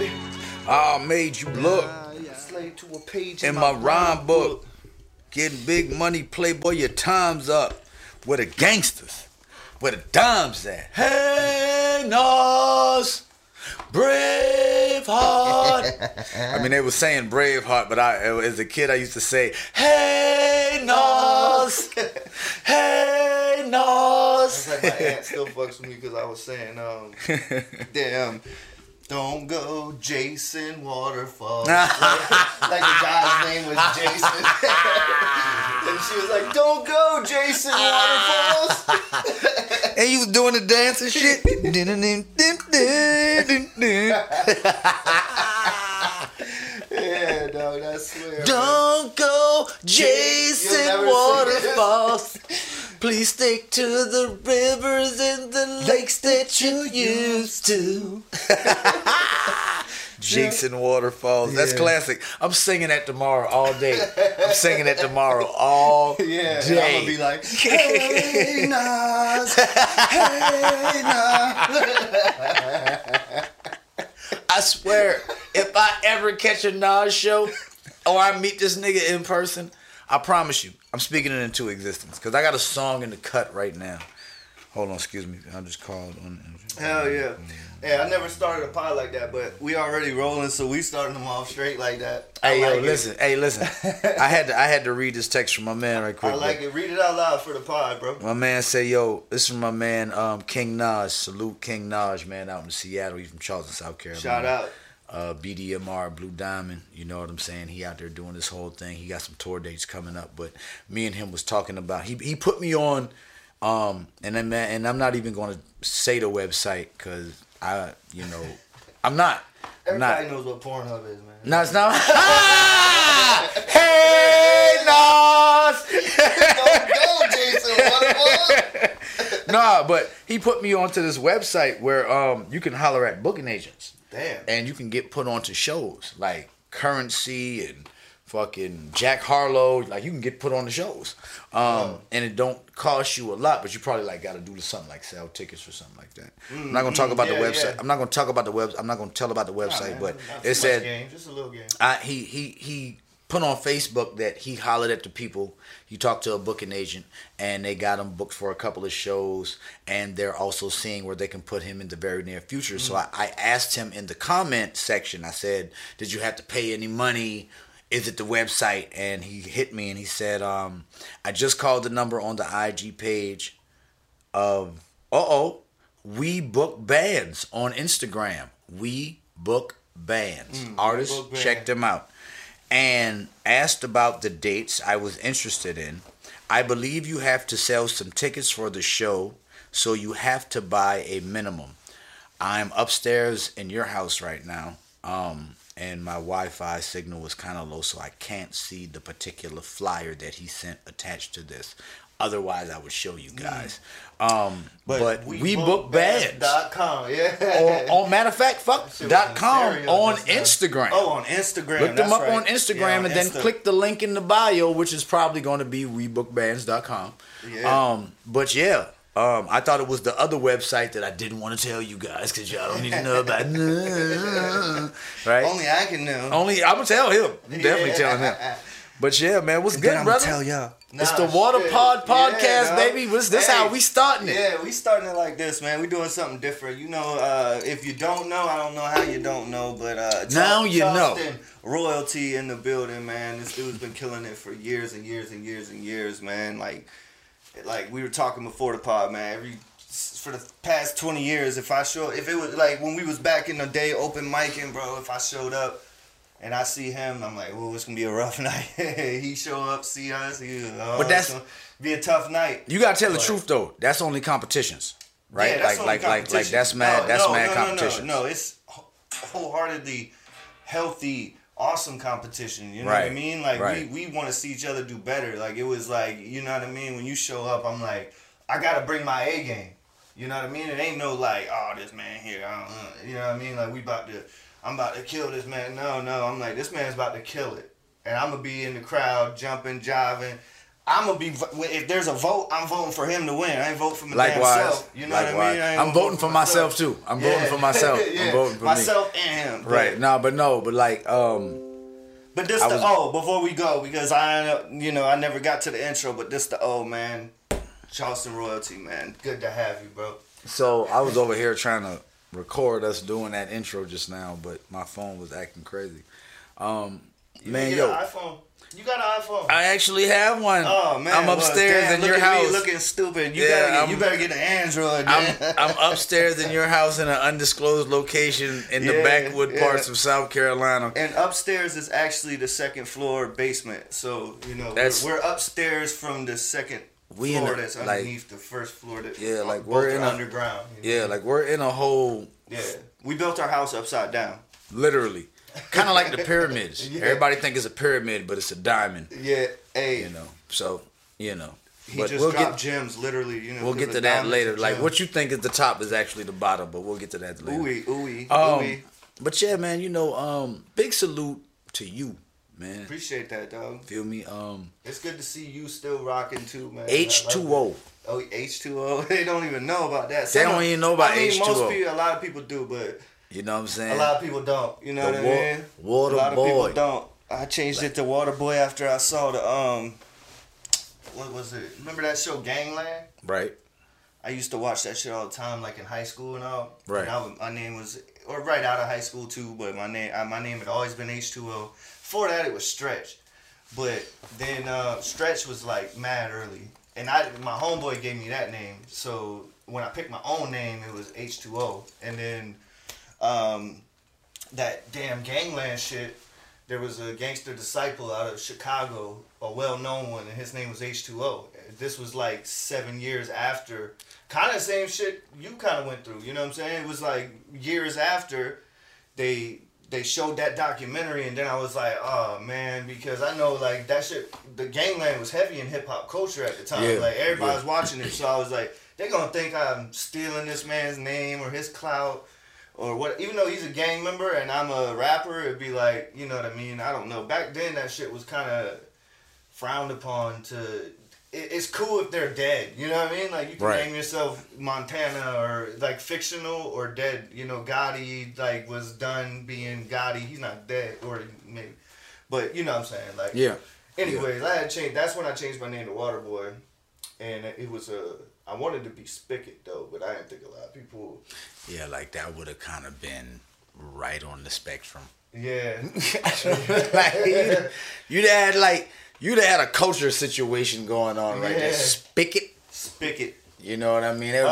baby. I made you look. Slave to a page in my rhyme book. Getting big money, playboy, your time's up. Where the gangsters, where the dimes at. Hey, Nas, Braveheart. I mean, they were saying Braveheart, but I, as a kid, I used to say, hey, Nas, hey, Nas. That's like my aunt still fucks with me because I was saying, damn. Don't go Jason Waterfalls. Like the guy's name was Jason. And she was like, don't go Jason Waterfalls. And you was doing the dance and shit. Yeah, dog, I swear. Don't man. Go Jason Waterfalls. Please stick to the rivers and the lakes that you used to. Jason Waterfalls. That's classic. I'm singing that tomorrow all day. I'm singing that tomorrow all day. Yeah, I'm going to be like, hey, Nas. Hey, Nas. I swear, if I ever catch a Nas show or I meet this nigga in person, I promise you, I'm speaking it into existence. Because I got a song in the cut right now. Hold on, excuse me. I just called on. Hell yeah. Yeah, I never started a pod like that, but we already rolling, so we starting them off straight like that. Hey, like yo, listen. Hey, listen. I had to read this text from my man right quick. I like it. Read it out loud for the pod, bro. My man said, yo, this is from my man, King Naj. Salute King Naj, man, out in Seattle. He's from Charleston, South Carolina. Shout out. BDMR, Blue Diamond, you know what I'm saying? He out there doing this whole thing. He got some tour dates coming up, but me and him was talking about, he put me on, and I'm not even going to say the website because I, you know, Everybody knows what Pornhub is, man. No, it's not. Hey, Nas! Don't go, Jason. What? Nah, but he put me onto this website where you can holler at booking agents. Damn. And you can get put onto shows like Currency and fucking Jack Harlow. Like you can get put on the shows, and it don't cost you a lot. But you probably like got to do something like sell tickets or something like that. Mm-hmm. I'm not gonna talk about the website. Yeah. I'm not gonna tell about the website. Nah, man, but it said game. Just a little game. He put on Facebook that he hollered at the people. He talked to a booking agent, and they got him booked for a couple of shows, and they're also seeing where they can put him in the very near future. Mm-hmm. So I asked him in the comment section. I said, did you have to pay any money? Is it the website? And he hit me, and he said, I just called the number on the IG page of, We Book Bands on Instagram. We Book Bands. Artists, book band. Check them out. And asked about the dates I was interested in. I believe you have to sell some tickets for the show, so you have to buy a minimum. I'm upstairs in your house right now, and my Wi-Fi signal was kind of low, so I can't see the particular flyer that he sent attached to this. Otherwise, I would show you guys. But WeBookBands.com, yeah. Or matter of fact, fuck.com on Instagram. Oh, on Instagram. Look them up on Instagram and then click the link in the bio, which is probably going to be WeBookBands.com. Yeah. But yeah. I thought it was the other website that I didn't want to tell you guys because y'all don't need to know about. Right? Only I can know. Only I'm gonna tell him. I'm definitely telling him. But yeah, man, what's good, brother? Tell y'all. It's the Water Pod Podcast, baby. This how we starting it. Yeah, we starting it like this, man. We doing something different. You know, if you don't know, I don't know how you don't know, but now you know. Royalty in the building, man. This dude's been killing it for years and years and years and years, man. Like we were talking before the pod, man. For the past 20 years, if it was like when we was back in the day open micing, bro, if I showed up and I see him, I'm like, well, it's gonna be a rough night. He show up, see us, but that's gonna be a tough night. You gotta tell the truth though. That's only competitions, right? Yeah, that's only competition. Competition. No, it's wholeheartedly healthy. Awesome competition, you know what I mean? Like we want to see each other do better. Like it was like, you know what I mean? When you show up, I'm like, I gotta bring my A game. You know what I mean? It ain't no like, oh, this man here, I don't know. You know what I mean? Like I'm about to kill this man. No, I'm like, this man's about to kill it, and I'm gonna be in the crowd jumping, jiving. I'm gonna be, if there's a vote, I'm voting for him to win. I ain't voting for myself. You know what I mean? I'm voting for myself too. I'm voting for myself. I'm voting for myself and him. Right. But like, but this the O before we go, because I never got to the intro, but this the O, man. Charleston royalty, man. Good to have you, bro. So I was over here trying to record us doing that intro just now, but my phone was acting crazy. Man, yo. IPhone. You got an iPhone? I actually have one. Oh man, I'm upstairs in your house. Me looking stupid. You better get an Android. I'm upstairs in your house in an undisclosed location in the backwood parts of South Carolina. And upstairs is actually the second floor basement. So we're upstairs from the second floor that's underneath the first floor. We're in underground. We're in a whole. Yeah, we built our house upside down. Literally. Kind of like the pyramids. Yeah. Everybody think it's a pyramid, but it's a diamond. Yeah, hey. He just dropped gems, literally. We'll get to that later. Like, what you think is the top is actually the bottom, but we'll get to that later. Ooey. But yeah, man, big salute to you, man. Appreciate that, dog. Feel me? It's good to see you still rocking, too, man. H2O. Oh, H2O. They don't even know about that. They don't even know about H2O. Most people, a lot of people do, but... You know what I'm saying? A lot of people don't. You know what I mean? Waterboy. A lot of people don't. I changed it to Waterboy after I saw the what was it? Remember that show Gangland? Right. I used to watch that shit all the time, like in high school and all. Right. And my name was, or right out of high school too, but my name had always been H2O. Before that, it was Stretch, but then Stretch was like mad early, and my homeboy gave me that name. So when I picked my own name, it was H2O, and then. That damn Gangland shit, there was a gangster disciple out of Chicago, a well-known one, and his name was H2O. This was like 7 years after, kind of same shit you kind of went through, you know what I'm saying? It was like years after they showed that documentary, and then I was like, oh, man, because I know, like, that shit, the Gangland was heavy in hip-hop culture at the time. Yeah, like, everybody was watching it, so I was like, they're going to think I'm stealing this man's name or his clout. Or what? Even though he's a gang member and I'm a rapper, it'd be like, you know what I mean? I don't know. Back then, that shit was kind of frowned upon. It's cool if they're dead. You know what I mean? Like, you can name yourself Montana or, like, fictional or dead. You know, Gotti, like, was done being Gotti. He's not dead. Or maybe. But, you know what I'm saying? Like, yeah. Anyways, that's when I changed my name to Waterboy. And it was a... I wanted to be Spigot, though, but I didn't think a lot of people... Yeah, like, that would have kind of been right on the spectrum. Yeah. You'd have had a culture situation going on right there. Spigot. You know what I mean? They were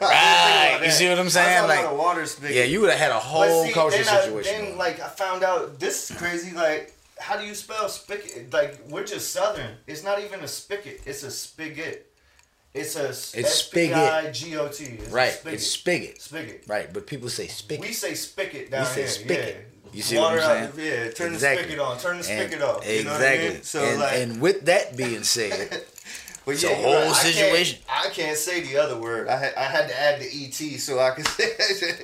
right. You see what I'm saying? I was like, a water spigot. Yeah, you would have had a whole culture situation. I found out, this is crazy, like... How do you spell spigot? Like, we're just Southern. It's not even a spigot. It's a spigot. It's S-P-I-G-O-T. It's spigot. Spigot. Right, but people say spigot. We say spigot down here. We say spigot. Yeah. You see what I'm saying? Yeah, turn the spigot on. Turn the spigot off. Exactly. You know what I mean? So, and with that being said, it's a whole situation. I can't say the other word. I had to add the E-T so I could say that.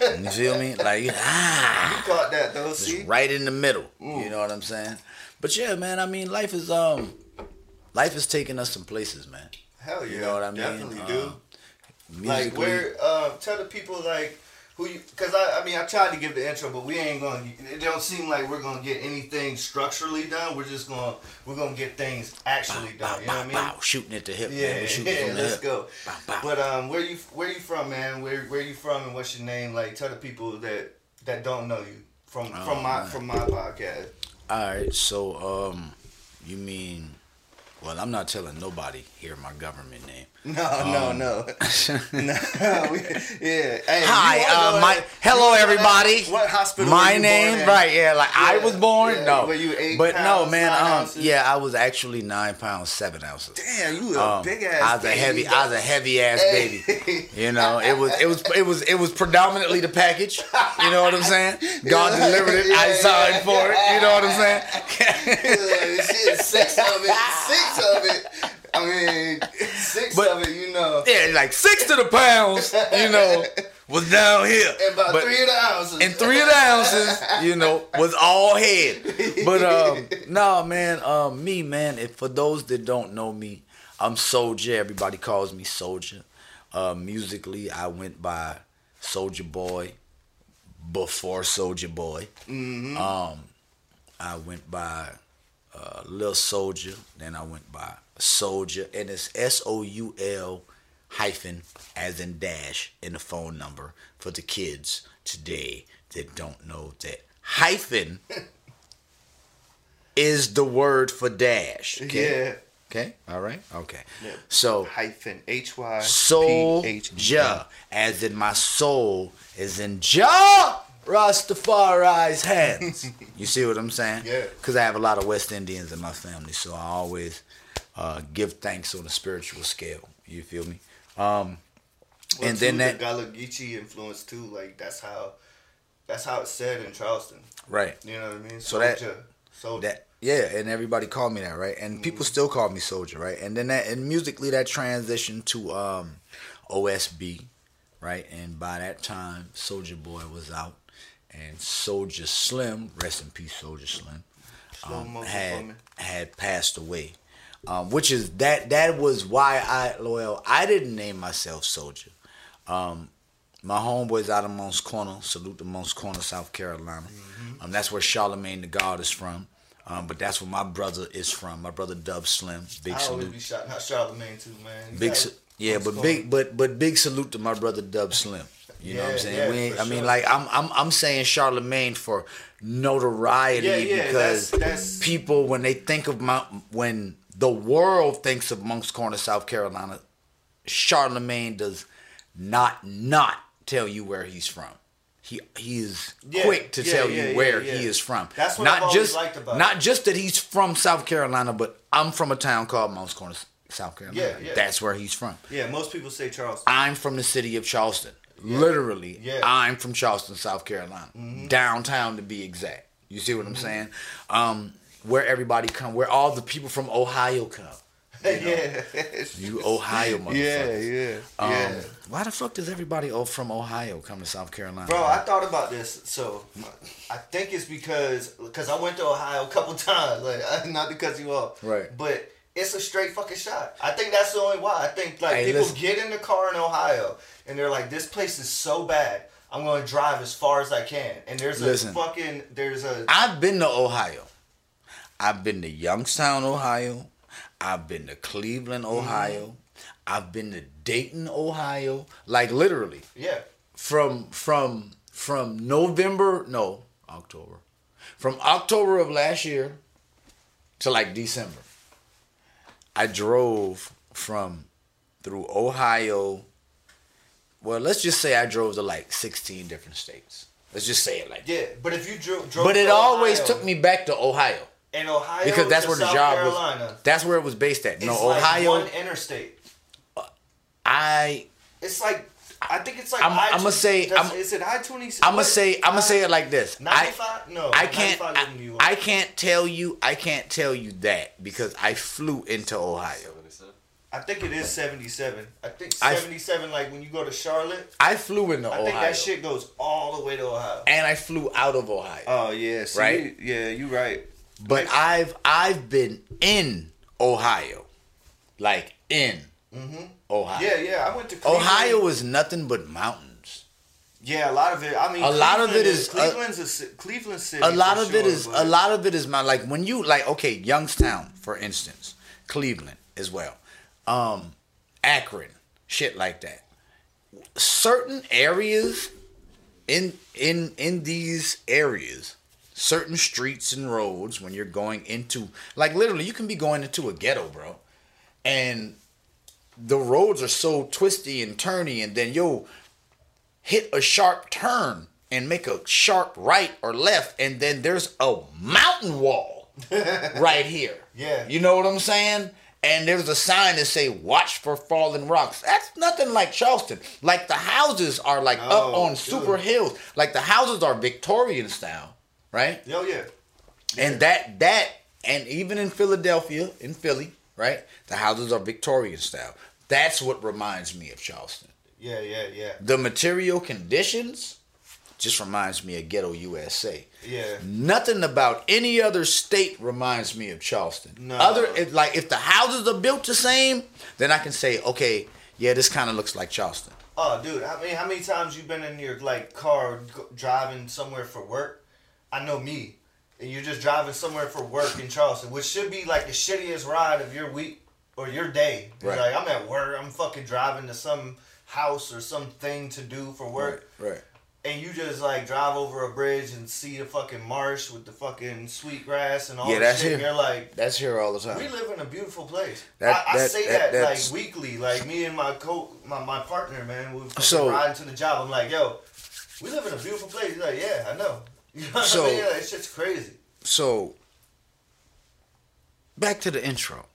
You feel me? Like, you caught that, though, see? Right in the middle. Ooh. You know what I'm saying? But yeah, man, I mean, life is taking us some places, man. Hell yeah. You know what I mean? Definitely, dude. Like, tell the people, like, because I tried to give the intro, but it don't seem like we're going to get anything structurally done. We're just going to get things actually done. You know what I mean? Shooting at the hip, man. Let's go. Bow, bow. But where you from, man? Where you from and what's your name? Like, tell the people that don't know you from my podcast. All right, so you mean... Well, I'm not telling nobody here my government name. No. Hi, Mike. Hello, everybody. What hospital? My name, right? Yeah, like I was born. Yeah, no, were you 8 but pounds, no, man. 9 ounces? Yeah, I was actually 9 pounds 7 ounces. Damn, you a big ass. I was a heavy ass baby. You know, it was predominantly the package. You know what I'm saying? God delivered it. I signed for it. You know what I'm saying? Shit, six of it. I mean, six of it, you know. Yeah, like 6 to the pounds, you know. was down here. And about 3 of the ounces. And 3 of the ounces, you know, was all head. But nah, man, me, man, if for those that don't know me, I'm Soulja. Everybody calls me Soulja. Musically, I went by Soulja Boy before Soulja Boy. Mm-hmm. I went by Lil Soulja, then I went by Soulja, and it's S-O-U-L hyphen as in dash in the phone number for the kids today that don't know that hyphen is the word for dash. Okay? Yeah. Okay. All right. Okay. Yeah. So hyphen H-Y Soulja as in my soul is in Jah Rastafari's hands. You see what I'm saying? Yeah. Because I have a lot of West Indians in my family, so I always give thanks on a spiritual scale. You feel me? Well, and then that the Gala Geechee influence too. Like that's how it's said in Charleston. Right. You know what I mean? So Soulja. Yeah, and everybody called me that, right? And mm-hmm. people still call me Soulja, right? And then and musically that transitioned to OSB, right? And by that time, Soulja Boy was out, and Soulja Slim, rest in peace, Soulja Slim, had passed away. Which is that was why I didn't name myself Soulja. My homeboy's out of Monks Corner. Salute to Monks Corner, South Carolina. Mm-hmm. That's where Charlemagne the God is from. But that's where my brother is from. My brother Dub Slim. Big I salute. I always be shouting out Charlemagne too, man. You big, big salute to my brother Dub Slim. You know what I'm saying? I'm saying Charlemagne for notoriety because that's... people when they think of when the world thinks of Monks Corner, South Carolina, Charlemagne does not tell you where he's from. He is quick to tell you where he is from. That's what I've always liked about him. Not just that he's from South Carolina, but I'm from a town called Monks Corner, South Carolina. Yeah, yeah. That's where he's from. Yeah, most people say Charleston. I'm from the city of Charleston. Yeah. Literally, I'm from Charleston, South Carolina. Mm-hmm. Downtown to be exact. You see what I'm saying? Where everybody come, where all the people from Ohio come. You know? You Ohio motherfuckers. Yeah. Why the fuck does everybody from Ohio come to South Carolina? Bro, I thought about this. So, I think it's because I went to Ohio a couple times. Like, not because you are. Right. But it's a straight fucking shot. I think that's the only why. I think, like, people get in the car in Ohio, and they're like, this place is so bad. I'm going to drive as far as I can. And I've been to Ohio. I've been to Youngstown, Ohio. I've been to Cleveland, Ohio. Mm-hmm. I've been to Dayton, Ohio. Like literally. Yeah. From October. From October of last year to like December. I drove through Ohio. Well, let's just say I drove to like 16 different states. Let's just say it like that. Yeah, but if you drove But it always took me back to Ohio. And Ohio because that's where the South job Carolina, was. That's where it was based at. No, it's Ohio. Like one interstate. It's like I think it's like I'm gonna say. Is it I-20? I'm gonna say it like this. 95? No, I can't. I can't tell you. I can't tell you that because I flew into Ohio. I think it is 77. I think 77. Like when you go to Charlotte, I flew into Ohio. I think that shit goes all the way to Ohio. And I flew out of Ohio. Oh yeah, so right? You're right. But I've been in Ohio, like in Ohio. Yeah. I went to Cleveland. Ohio is nothing but mountains. Yeah, a lot of it. I mean, Cleveland's city. A lot of it is my like when you like okay Youngstown for instance, Cleveland as well, Akron, shit like that. Certain areas in these areas. Certain streets and roads when you're going into like literally you can be going into a ghetto, bro, and the roads are so twisty and turny, and then you'll hit a sharp turn and make a sharp right or left, and then there's a mountain wall right here. Yeah, you know what I'm saying? And there's a sign that say "Watch for falling rocks." That's nothing like Charleston. Like the houses are like up on super hills. Like the houses are Victorian style. Right? Oh, yeah. And and even in Philadelphia, in Philly, right? The houses are Victorian style. That's what reminds me of Charleston. Yeah. The material conditions just reminds me of Ghetto USA. Yeah. Nothing about any other state reminds me of Charleston. No. If the houses are built the same, then I can say, okay, yeah, this kind of looks like Charleston. Oh, dude, I mean, how many times you been in your, car driving somewhere for work? I know me. And you're just driving somewhere for work in Charleston, which should be, the shittiest ride of your week or your day. Right. I'm at work. I'm fucking driving to some house or something to do for work. Right. And you just, drive over a bridge and see the fucking marsh with the fucking sweet grass and all that shit. Here. And you're like... That's here all the time. We live in a beautiful place. I say that weekly. Me and my partner, man, we fucking riding to the job. I'm like, yo, we live in a beautiful place. He's like, yeah, I know. You know what I mean? That shit's crazy. So, back to the intro.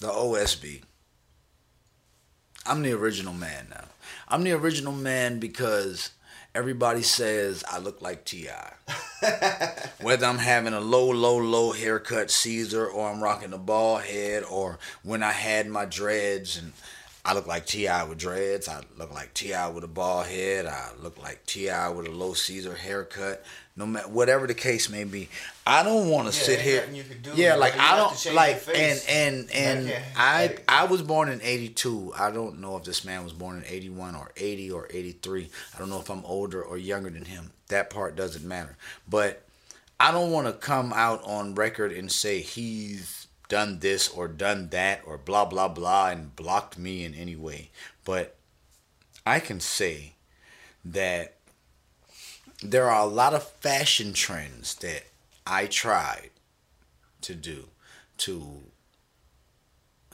The OSB. I'm the original man now. I'm the original man because everybody says I look like T.I. Whether I'm having a low haircut Caesar or I'm rocking a bald head or when I had my dreads and I look like T.I. with dreads. I look like T.I. with a bald head. I look like T.I. with a low Caesar haircut. No matter whatever the case may be, I don't want to sit here. I was born in 82. I don't know if this man was born in 81 or 80 or 83. I don't know if I'm older or younger than him. That part doesn't matter. But I don't want to come out on record and say he's done this or done that or blah blah blah and blocked me in any way. But I can say that there are a lot of fashion trends that I tried to do to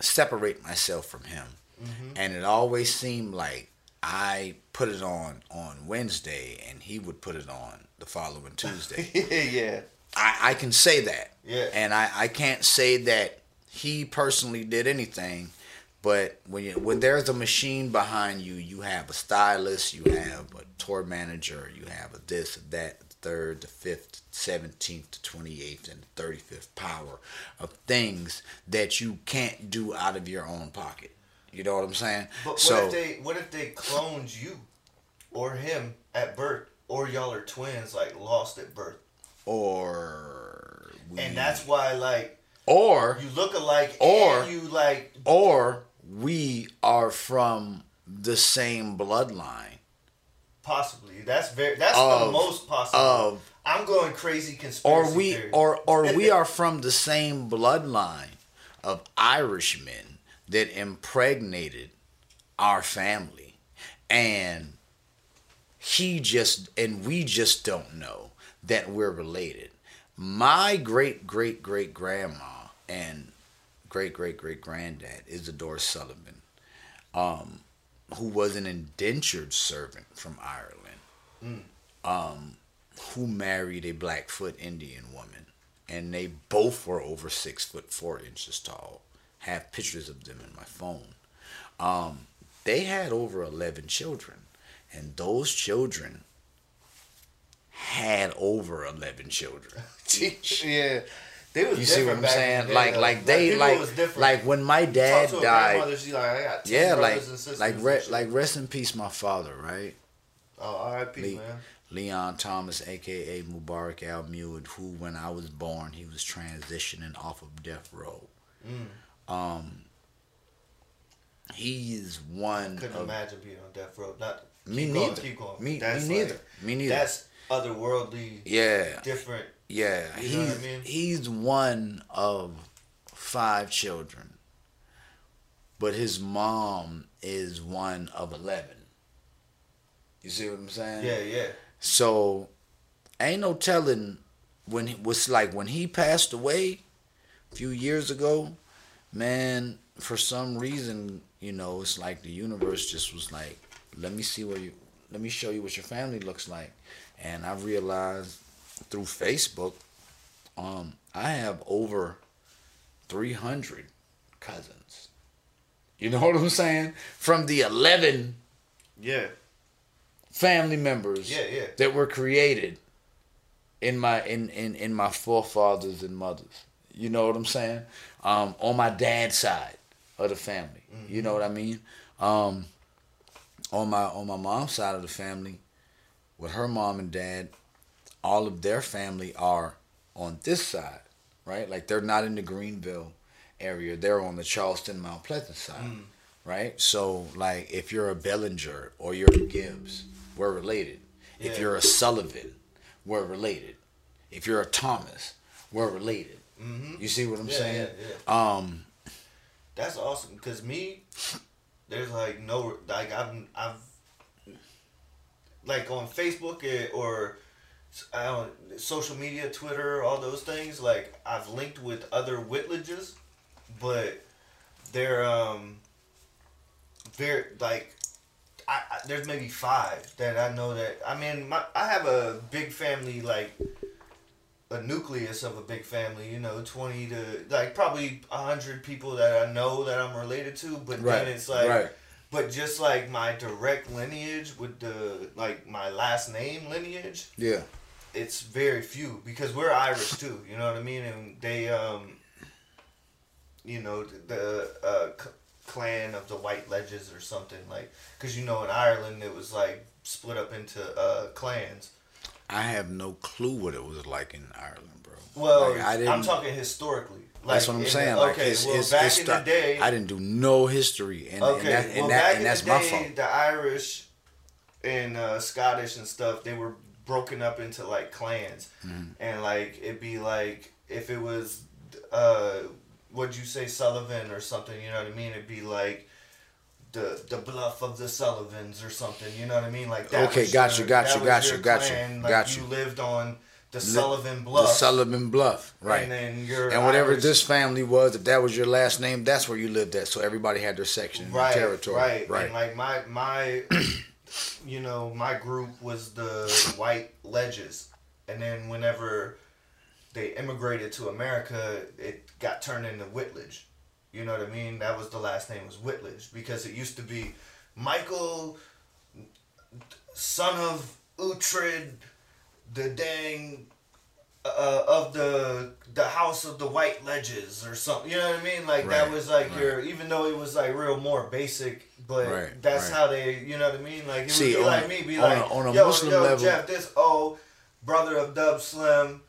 separate myself from him. Mm-hmm. And it always seemed like I put it on Wednesday and he would put it on the following Tuesday. Yeah. I can say that. Yeah. And I can't say that he personally did anything. But when there's a machine behind you, you have a stylist, you have a tour manager, you have a this, a that, the third, the fifth, 17th, the 28th, and the 35th power of things that you can't do out of your own pocket. You know what I'm saying? But what if they cloned you or him at birth, or y'all are twins, lost at birth? And that's why, or you look alike, or and you or we are from the same bloodline. Possibly. That's the most possible. I'm going crazy conspiracy theory. Or we are from the same bloodline of Irishmen that impregnated our family. And we just don't know that we're related. My great-great-great-grandma and great-great-great-granddad Isidore Sullivan, who was an indentured servant from Ireland, who married a Blackfoot Indian woman, and they both were over 6'4" tall. I have pictures of them in my phone. They had over 11 children, and those children had over 11 children. Yeah, they was. You see what I'm saying? Day, when my dad died. She I got 10 brothers and sisters rest in peace, my father, right? Oh, R.I.P. man. Leon Thomas, A.K.A. Mubarak Al-Muid, who when I was born, he was transitioning off of Death Row. He's one. I couldn't imagine being on Death Row. Me neither. That's otherworldly, different. Yeah, you know what I mean? He's one of 5 children, but his mom is one of 11. You see what I'm saying? Yeah. So, ain't no telling when he passed away a few years ago. Man, for some reason, it's like the universe just was like, let me show you what your family looks like. And I realized through Facebook, I have over 300 cousins. You know what I'm saying? From the 11 family members that were created in my in my forefathers and mothers. You know what I'm saying? On my dad's side of the family. Mm-hmm. You know what I mean? on my mom's side of the family, with her mom and dad, all of their family are on this side, right? Like, they're not in the Greenville area. They're on the Charleston, Mount Pleasant side, right? So, like, if you're a Bellinger or you're a Gibbs, we're related. Yeah. If you're a Sullivan, we're related. If you're a Thomas, we're related. Mm-hmm. You see what I'm saying? Yeah. That's awesome, because me, there's, like, no, like, I've like, on Facebook or social media, Twitter, all those things, like, I've linked with other Whitledges, but they're like, I there's maybe five that I know that, I mean, I have a big family, like, a nucleus of a big family, you know, 20 to, like, probably 100 people that I know that I'm related to, but right, then it's like, right. But just, like, my direct lineage with the, like, my last name lineage. Yeah. It's very few, because we're Irish, too, you know what I mean? And they, you know, the clan of the Whitledges or something, like, because, you know, in Ireland, it was, like, split up into clans. I have no clue what it was like in Ireland, bro. Well, like, I'm talking historically. Like, that's what I'm saying. Like, okay, back in the day, I didn't do no history, and that's my fault. The Irish and Scottish and stuff, they were broken up into like clans, and like it'd be like if it was, what'd you say, Sullivan or something? You know what I mean? It'd be like the bluff of the Sullivans or something. You know what I mean? Like that. Okay, got you. You lived on. The Sullivan Bluff. The Sullivan Bluff, right. And then whatever Irish, this family was, if that was your last name, that's where you lived at. So everybody had their section, right, their territory. Right. And like my you know, my group was the Whitledges. And then whenever they immigrated to America, it got turned into Whitledge. You know what I mean? That was the last name was Whitledge, because it used to be Michael, son of Uhtred, the dang of the house of the Whitledges or something, you know what I mean? Like, right, that was like right. Your, even though it was like real more basic, but right, that's right. How they, you know what I mean? Like, it would be like me, be like, on a Muslim level, Jeff, this brother of Dub Slim,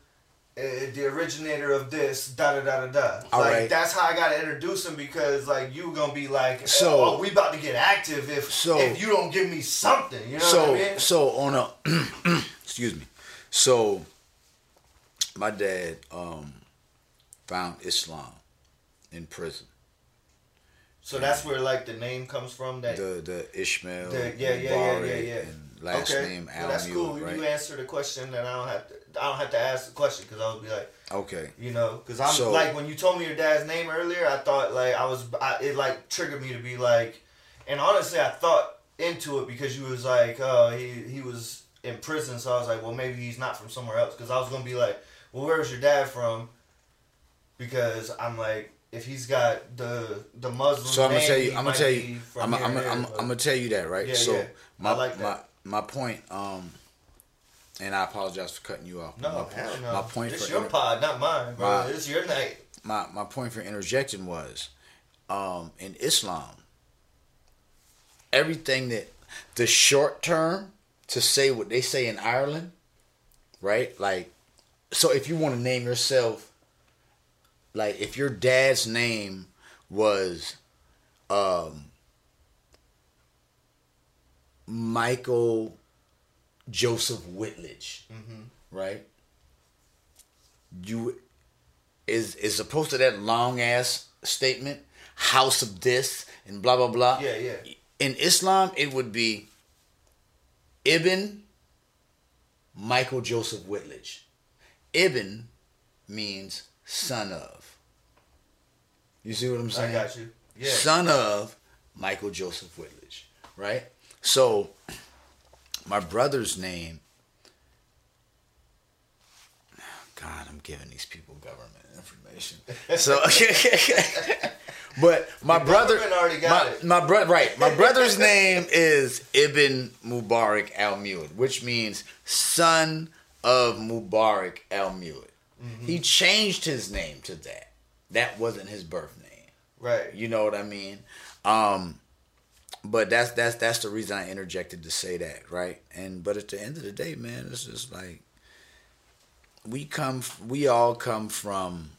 the originator of this, da da da da da. Like, right. That's how I gotta introduce him, because like you gonna be like, so, we about to get active if you don't give me something, you know what I mean? So on a excuse me. So, my dad found Islam in prison. So that's where like the name comes from. That the Ishmael. Yeah. And last name Al-Muid. Well, that's cool. Right? You answer the question, and I don't have to ask the question, because I would be like, okay, you know, because I'm like, when you told me your dad's name earlier, I thought like it like triggered me to be like, and honestly, I thought into it because you was like, he was in prison, so I was like, well, maybe he's not from somewhere else, because I was going to be like, well, where's your dad from? Because I'm like, if he's got the Muslim name, so I'm going to tell you that, right? Yeah, so yeah. My point, and I apologize for cutting you off. No, hell no. My point it's for your pod, not mine, bro. It's your night. My point for interjecting was, in Islam, everything that the short term, to say what they say in Ireland, right? Like, so if you want to name yourself, like, if your dad's name was Michael Joseph Whitledge, right? You is opposed to that long ass statement, house of this and blah blah blah. Yeah. In Islam, it would be Ibn Michael Joseph Whitledge. Ibn means son of. You see what I'm saying? I got you. Yeah. Son of Michael Joseph Whitledge, right? So, my brother's name. God, I'm giving these people government information. So, but my brother's name is Ibn Mubarak Al-Muid, which means son of Mubarak Al-Muid. He changed his name to that. That wasn't his birth name. Right. You know what I mean? But that's the reason I interjected to say that, right? And but at the end of the day, man, it's just like we all come from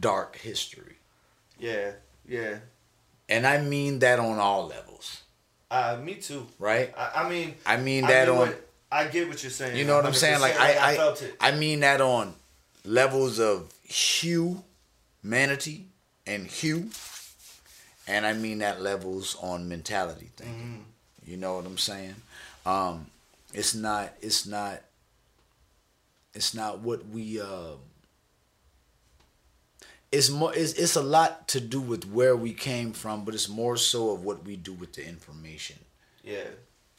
dark history. Yeah, yeah. And I mean that on all levels. Me too. Right? I get what you're saying. You know what I'm saying? Like I felt it. I mean that on levels of humanity and hue. And I mean that levels on mentality thinking. Mm-hmm. You know what I'm saying? It's not what we it's a lot to do with where we came from, but it's more so of what we do with the information. Yeah.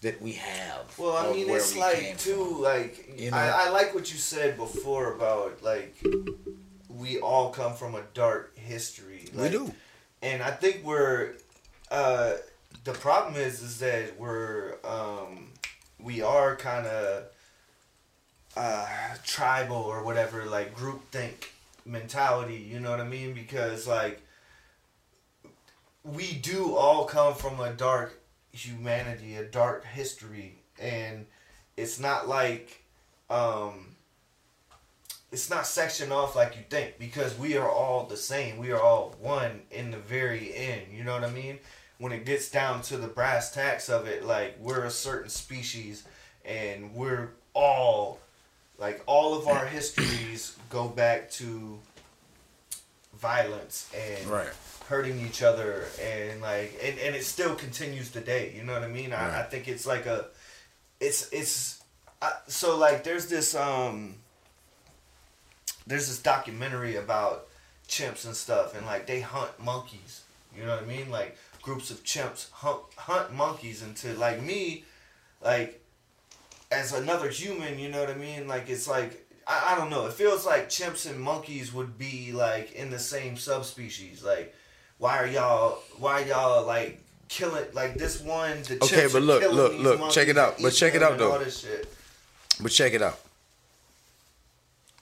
That we have. Well, I mean, it's like too, like, you know? I like what you said before about like we all come from a dark history. Like, we do. And I think we're the problem is that we're we are kind of tribal or whatever, like groupthink mentality, you know what I mean? Because like we do all come from a dark humanity, a dark history, and it's not like it's not sectioned off like you think, because we are all the same. We are all one in the very end, you know what I mean? When it gets down to the brass tacks of it, like, we're a certain species, and we're all, like, all of our histories go back to violence and right. hurting each other, and, like, and it still continues today, you know what I mean? Right. I think it's like a, so, like, there's this, there's this documentary about chimps and stuff, and like they hunt monkeys. You know what I mean? Like groups of chimps hunt monkeys, and to like me, like as another human, you know what I mean? Like it's like I don't know. It feels like chimps and monkeys would be like in the same subspecies. Like why are y'all like killing like this one? The okay, chimps but look, check it out. But check it out though. All this shit. But check it out.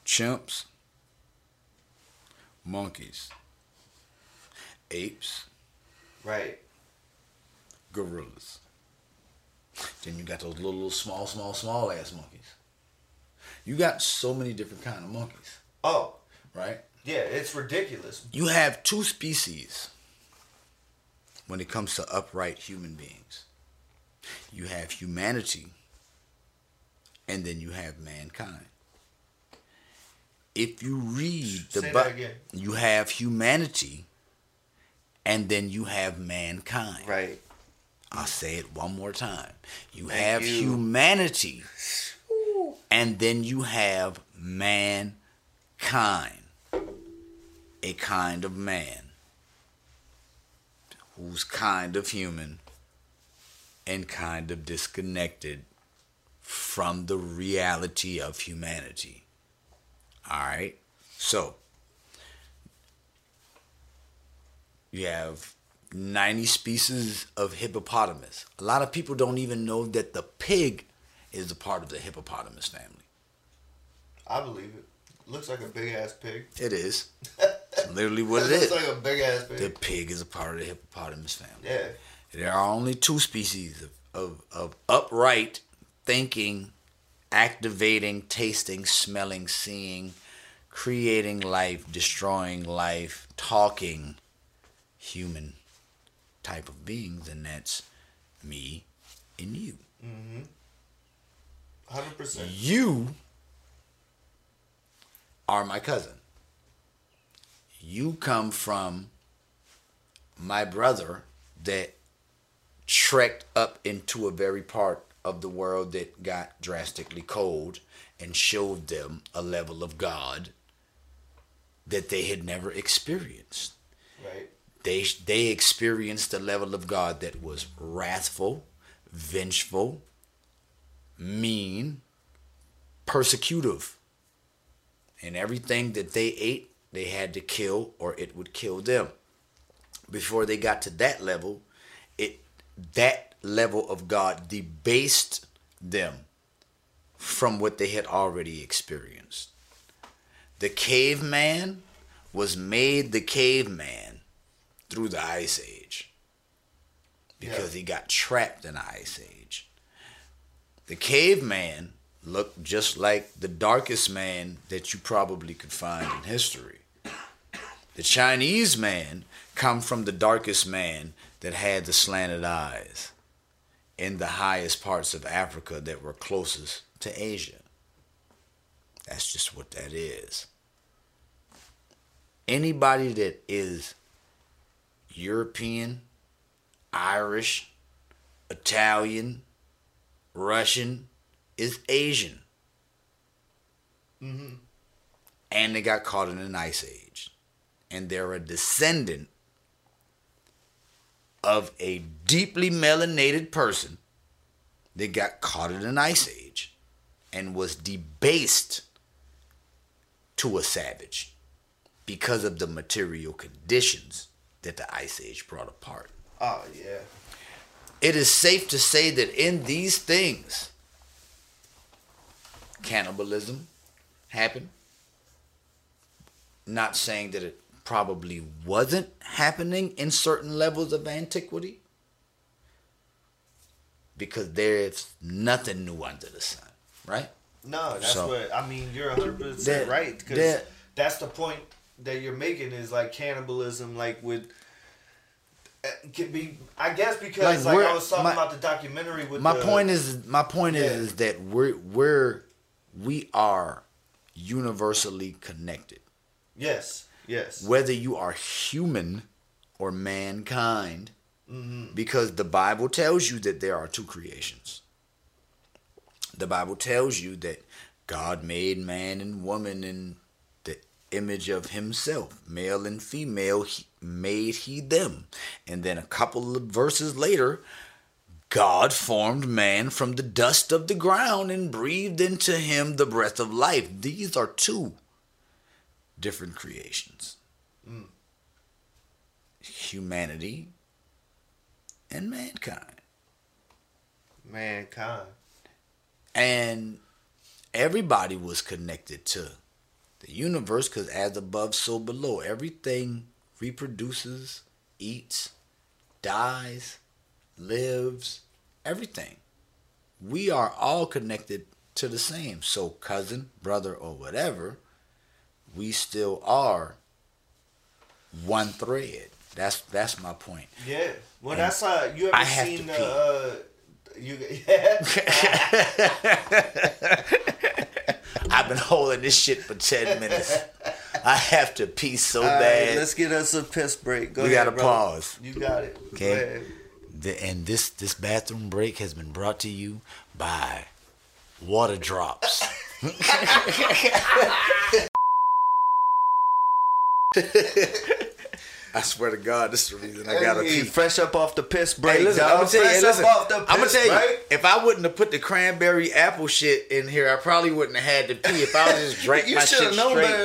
Chimps. Monkeys, apes, right? Gorillas. Then you got those little small ass monkeys. You got so many different kind of monkeys. Oh, right? Yeah, it's ridiculous. You have two species when it comes to upright human beings. You have humanity, and then you have mankind. If you read the Bible, you have humanity, and then you have mankind. Right. I'll say it one more time. You have humanity, and then you have mankind. A kind of man who's kind of human and kind of disconnected from the reality of humanity. All right, so you have 90 species of hippopotamus. A lot of people don't even know that the pig is a part of the hippopotamus family. I believe it. Looks like a big-ass pig. It is. It's literally what it is. It looks like a big-ass pig. The pig is a part of the hippopotamus family. Yeah. There are only two species of upright thinking, activating, tasting, smelling, seeing, creating life, destroying life, talking human type of beings, and that's me and you. Mm-hmm. 100%. You are my cousin. You come from my brother that trekked up into a very part of the world that got drastically cold and showed them a level of God that they had never experienced. Right. They experienced a level of God that was wrathful, vengeful, mean, persecutive. And everything that they ate, they had to kill or it would kill them. Before they got to that level, that level of God debased them from what they had already experienced. The caveman was made the caveman through the Ice Age. because he got trapped in the Ice Age. The caveman looked just like the darkest man that you probably could find in history. The Chinese man come from the darkest man that had the slanted eyes in the highest parts of Africa that were closest to Asia. That's just what that is. Anybody that is European, Irish, Italian, Russian is Asian. Mm-hmm. And they got caught in an Ice Age. And they're a descendant of a deeply melanated person that got caught in an Ice Age and was debased to a savage because of the material conditions that the Ice Age brought apart. Oh, yeah. It is safe to say that in these things, cannibalism happened. Not saying that it probably wasn't happening in certain levels of antiquity, because there's nothing new under the sun, right? No, that's what I mean. You're 100% right, because that's the point that you're making, is like cannibalism, like with can be, I guess, because like I was talking about the documentary with my point is that we are universally connected. Yes. Yes. Whether you are human or mankind, mm-hmm. because the Bible tells you that there are two creations. The Bible tells you that God made man and woman in the image of himself, male and female, made he them. And then a couple of verses later, God formed man from the dust of the ground and breathed into him the breath of life. These are two different creations. Mm. Humanity and mankind. Mankind. And everybody was connected to the universe, because as above, so below. Everything reproduces, eats, dies, lives, everything. We are all connected to the same. So cousin, brother, or whatever, we still are one thread. That's my point. Yeah. Well, and that's how you ever seen the I've been holding this shit for 10 minutes. I have to pee so bad. Right, let's get us a piss break. Go ahead, gotta bro. Pause. You got it. Okay. And this bathroom break has been brought to you by Water Drops. I swear to God, this is the reason I gotta pee. Fresh up off the piss break. Hey, listen, I'm gonna tell you, if I wouldn't have put the cranberry apple shit in here, I probably wouldn't have had to pee. If I was just drank my shit straight.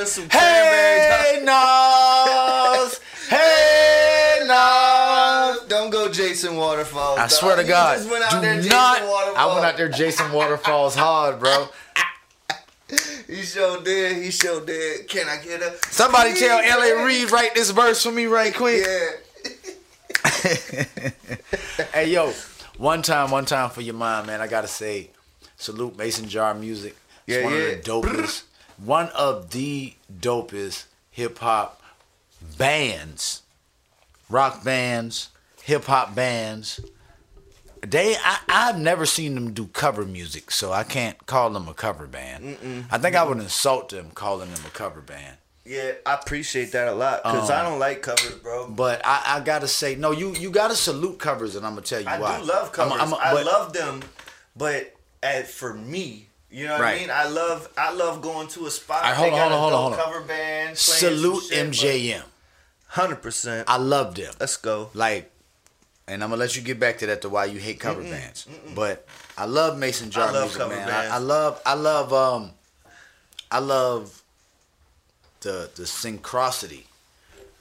Some hey, Nas! Hey, Nas! Don't go Jason Waterfalls. I swear to God, I went out there Jason Waterfalls hard, bro. He sure did. Can I get a... Somebody tell L.A. Reid, write this verse for me right quick. Yeah. Hey, yo. One time for your mind, man. I got to say, salute Mason Jar Music. It's one of the dopest hip-hop bands. Rock bands, hip-hop bands. I've never seen them do cover music, so I can't call them a cover band. Mm-mm. I think I would insult them calling them a cover band. Yeah, I appreciate that a lot, because I don't like covers, bro. But I gotta say, no, you gotta salute covers, and I'm gonna tell you why. I do love covers. I love them, but for me, you know what I mean? I love going to a spot. Right, hold on. Cover band. Salute MJM. 100%. I love them. Let's go. And I'm going to let you get back to that, to why you hate cover bands. Mm-mm. But I love Mason Jar Music, man. I love the synchrosity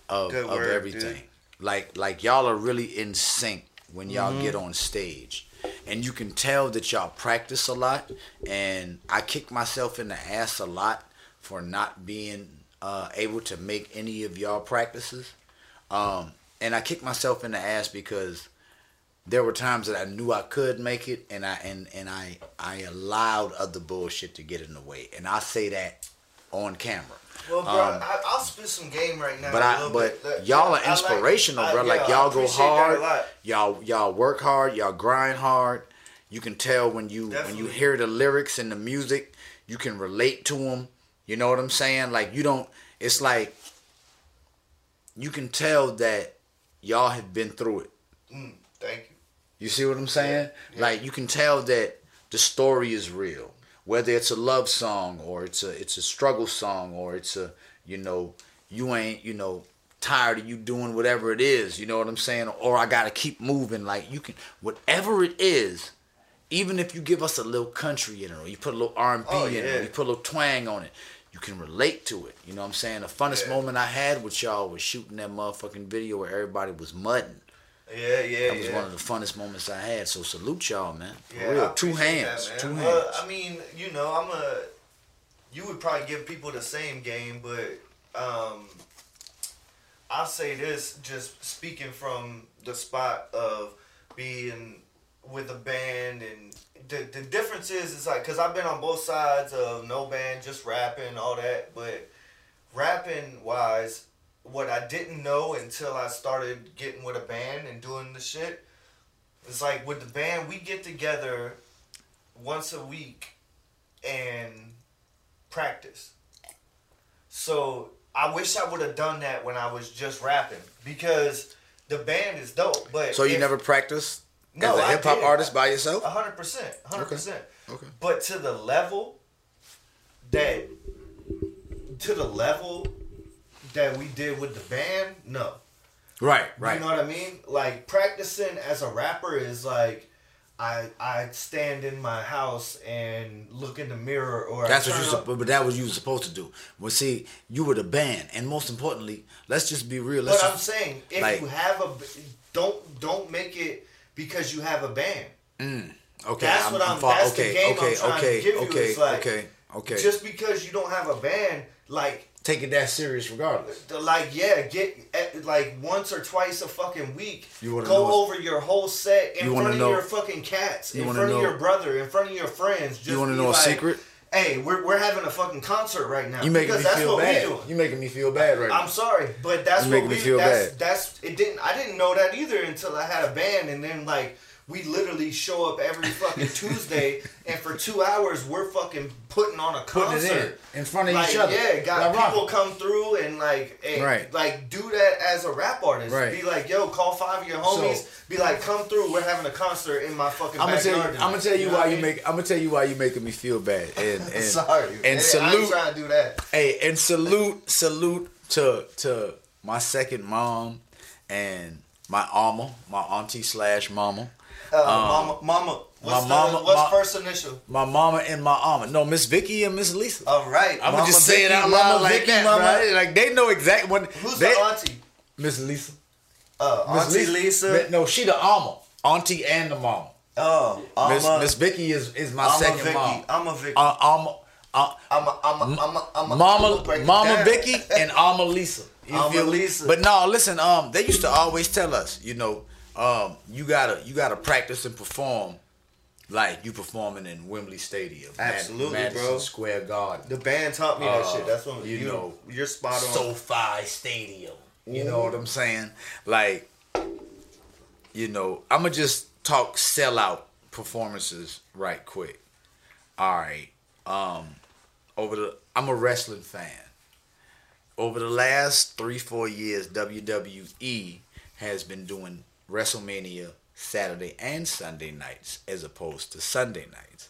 of everything. Dude. Like y'all are really in sync when y'all get on stage. And you can tell that y'all practice a lot. And I kick myself in the ass a lot for not being able to make any of y'all practices. And I kick myself in the ass because there were times that I knew I could make it, and I allowed other bullshit to get in the way, and I say that on camera. Well, bro, I'll spit some game right now. But y'all are inspirational, bro. Like, y'all go hard. Y'all work hard. Y'all grind hard. You can tell when you hear the lyrics and the music, you can relate to them. You know what I'm saying? Like, you don't. It's like you can tell that y'all have been through it. Thank you. You see what I'm saying? Yeah. Like, you can tell that the story is real. Whether it's a love song or it's a struggle song or it's a, you know, you ain't, you know, tired of you doing whatever it is, you know what I'm saying? Or I gotta keep moving. Like, you can, whatever it is, even if you give us a little country in it or you put a little R&B in it or you put a little twang on it, you can relate to it. You know what I'm saying? The funnest moment I had with y'all was shooting that motherfucking video where everybody was mudding. That was one of the funnest moments I had. So salute y'all, man. For real. Two hands. I mean, you know, you would probably give people the same game, but I'll say this, just speaking from the spot of being with a band, and the difference is like, because I've been on both sides of no band, just rapping, all that, but rapping wise, what I didn't know until I started getting with a band and doing the shit, it's like with the band, we get together once a week and practice. So I wish I would have done that when I was just rapping, because the band is dope. But so you never practiced as a hip-hop artist by yourself? 100%. Okay. But to the level that we did with the band, no. Right. You know what I mean? Like, practicing as a rapper is like, I stand in my house and look in the mirror, or that was you were supposed to do. Well, see, you were the band, and most importantly, let's just be realistic. But I'm saying, if like, you have a, don't make it because you have a band. Okay, that's what I'm. That's okay, the game okay, I'm trying okay, to give okay, you. Is like, okay. Just because you don't have a band, like, take it that serious regardless. Like, yeah, get like once or twice a fucking week, go over your whole set in front of your fucking cats, in front of your brother, in front of your friends. Just you want to know, like, a secret? Hey, we're having a fucking concert right now. You're making me feel bad right now. I'm sorry, but that's what we do. I didn't know that either until I had a band, and then like, we literally show up every fucking Tuesday, and for 2 hours we're fucking putting on a concert in front of, like, each other. Yeah, got like people come through and like do that as a rap artist. Right. Be like, yo, call 5 of your homies. Be like, come through. We're having a concert in my fucking backyard. I'm gonna tell you why you making me feel bad. And sorry. And salute. I'm trying to do that. Hey, and salute to my second mom and my alma, my auntie / mama. Mama. What's first initial? My mama and my alma. No, Miss Vicky and Miss Lisa. All right. I'm going to just say it out loud like that, right? Like, they know exactly what. Who's the auntie? Miss Lisa. Auntie Lisa. No, she the alma. Auntie and the mama. Oh, alma. Miss Vicky is my second mom. I'm a Vicky. Mama Vicky and alma Lisa. Alma Lisa. But no, listen, they used to always tell us, you know, you gotta practice and perform like you performing in Wembley Stadium, absolutely, Madison Square Garden. The band taught me that shit. That's what you know. You're spot on. SoFi Stadium. You know what I'm saying? Like, you know, I'ma just talk sellout performances right quick. All right. I'm a wrestling fan. Over the last 3-4 years, WWE has been doing WrestleMania Saturday and Sunday nights as opposed to Sunday nights.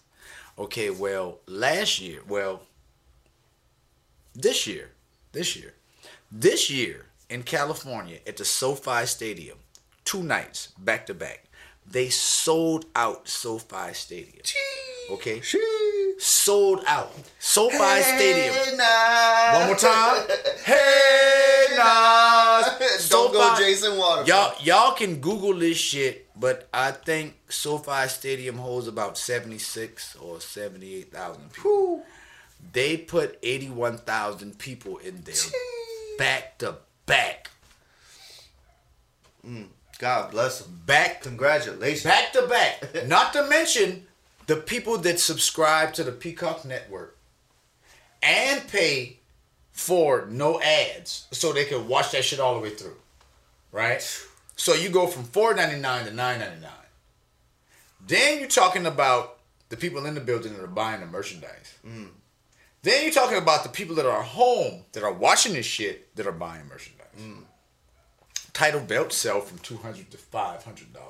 Okay, well, this year in California at the SoFi Stadium, 2 nights back to back, they sold out SoFi Stadium. Okay, sold out SoFi Stadium. Nas. One more time. Hey, Nas. Don't go Jason Waterfalls. Y'all can Google this shit, but I think SoFi Stadium holds about 76 or 78,000 people. Whew. They put 81,000 people in there back to back. God bless them. Back, congratulations. Back to back. Not to mention the people that subscribe to the Peacock Network and pay for no ads so they can watch that shit all the way through. Right? So you go from $4.99 to $9.99. Then you're talking about the people in the building that are buying the merchandise. Mm. Then you're talking about the people that are home that are watching this shit that are buying merchandise. Mm. Title belts sell from $200 to $500, bro.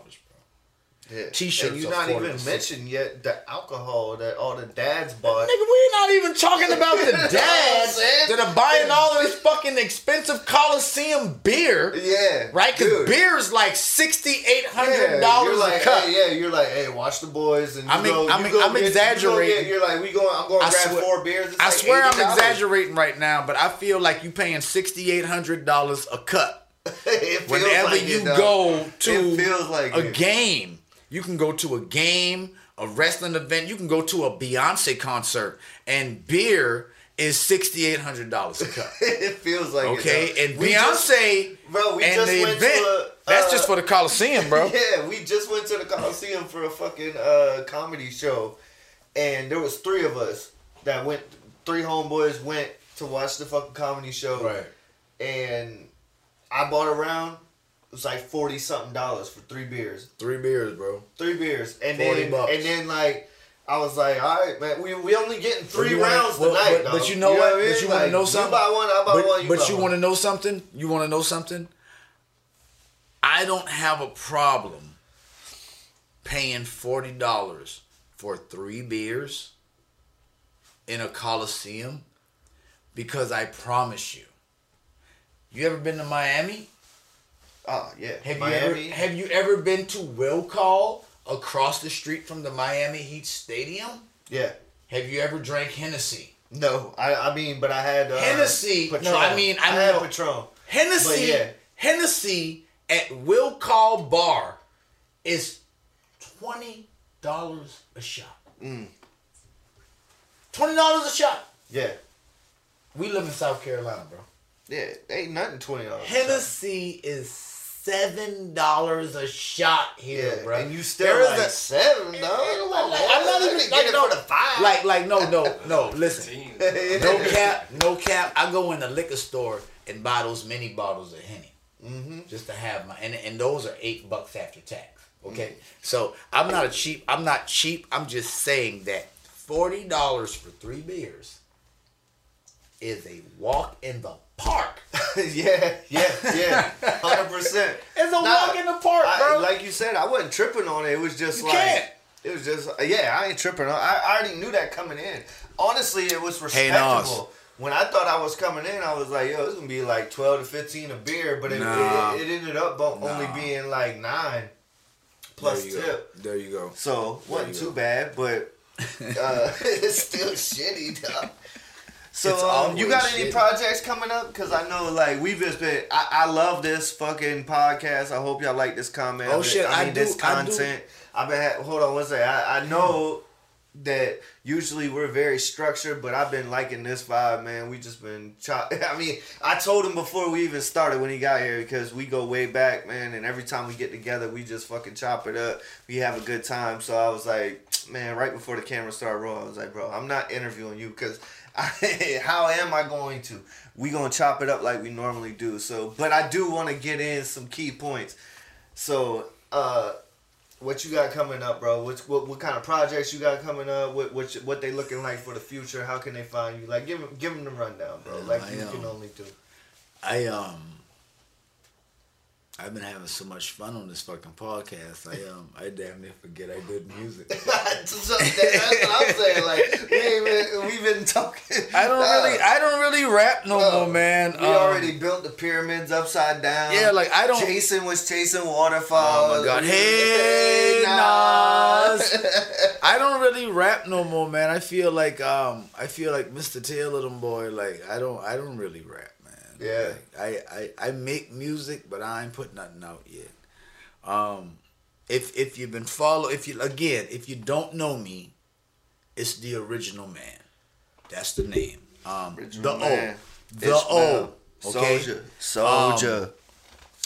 Yeah. T-shirts. And you're not even mentioning yet the alcohol that all the dads bought. Nigga, we're not even talking about the dads that are buying all of this fucking expensive Coliseum beer. Yeah. Right? Because beer is like $6,800 a cup. Hey, yeah, you're like, hey, watch the boys. And I'm exaggerating. You're like, I'm going to grab 4 beers. It's I swear I'm exaggerating right now, but I feel like you're paying $6,800 a cup. Whenever like you go to like a game. You can go to a game, a wrestling event. You can go to a Beyonce concert, and beer is $6,800 a cup. It feels like and Beyonce and the event. That's just for the Coliseum, bro. Yeah, we just went to the Coliseum for a fucking comedy show, and there was 3 of us that went. 3 homeboys went to watch the fucking comedy show, right? And I bought a round. It was like $40-something for 3 beers. 3 beers, bro. 3 beers. And $40. And then, like, I was like, all right, man, we only getting 3 rounds tonight, but you know what? But you want to know something? You buy one, I buy one, you buy one. But you want to know something? You want to know something? I don't have a problem paying $40 for 3 beers in a Coliseum because I promise you. You ever been to Miami? Oh, yeah. Have you ever been to Will Call across the street from the Miami Heat Stadium? Yeah. Have you ever drank Hennessy? No. I mean, but I had Hennessy. Patron. No, I had Patron. Hennessy. Yeah. Hennessy at Will Call Bar is $20 a shot. Mm. $20 a shot. Yeah. We live in South Carolina, bro. Yeah, ain't nothing $20. Hennessy is $7 a shot here, yeah, bro. And you still there like $7? I'm not even getting on the $5. Like no. Listen, no cap. I go in the liquor store and buy those mini bottles of Henny, just to have my and those are $8 after tax. Okay, so I'm not cheap. I'm just saying that $40 for 3 beers is a walk in the park. yeah. 100%. It's a walk in the park, bro. Like you said, I wasn't tripping on it. It was just I ain't tripping on it. I already knew that coming in. Honestly, it was respectable. When I thought I was coming in, I was like, yo, it's going to be like 12 to 15 a beer, but it ended up only being like 9 plus tip. There you go. So, wasn't too bad, but it's still shitty, though. So you got any projects coming up? Because I know we've just been. I love this fucking podcast. I hope y'all like this comment. Oh shit! This content. I've been. Hold on one second. I know that usually we're very structured, but I've been liking this vibe, man. We just been. I told him before we even started when he got here because we go way back, man. And every time we get together, we just fucking chop it up. We have a good time. So I was like, man, right before the camera started rolling, I was like, bro, I'm not interviewing you because. How am I going to? We gonna chop it up like we normally do. So, but I do want to get in some key points. So, what you got coming up, bro? What kind of projects you got coming up? What they looking like for the future? How can they find you? Like, give them the rundown, bro. You can only do. I've been having so much fun on this fucking podcast. I damn near forget I did music. So that's what I'm saying. Like we've been talking. I don't really rap no more, man. We already built the pyramids upside down. Yeah, I don't. Jason was chasing waterfalls. Oh my God, hey Nas. I don't really rap no more, man. I feel like Mr. Taylor them boy. I don't really rap. Yeah, I make music, but I ain't put nothing out yet. If you've been if you don't know me, it's The Original Man. That's the name. The O, Soulja.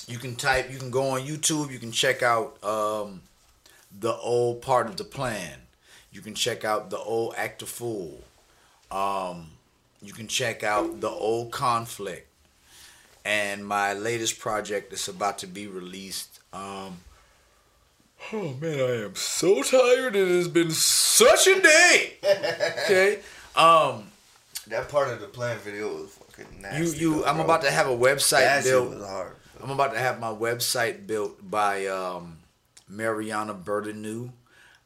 You can type, you can go on YouTube, you can check out the old Part of the Plan. You can check out the old Act a Fool. You can check out the old Conflict. And my latest project is about to be released. Oh man, I am so tired. It has been such a day. Okay. That Part of the Plan video was fucking nasty. I'm about to have a website built. That was hard. I'm about to have my website built by Mariana Bertanu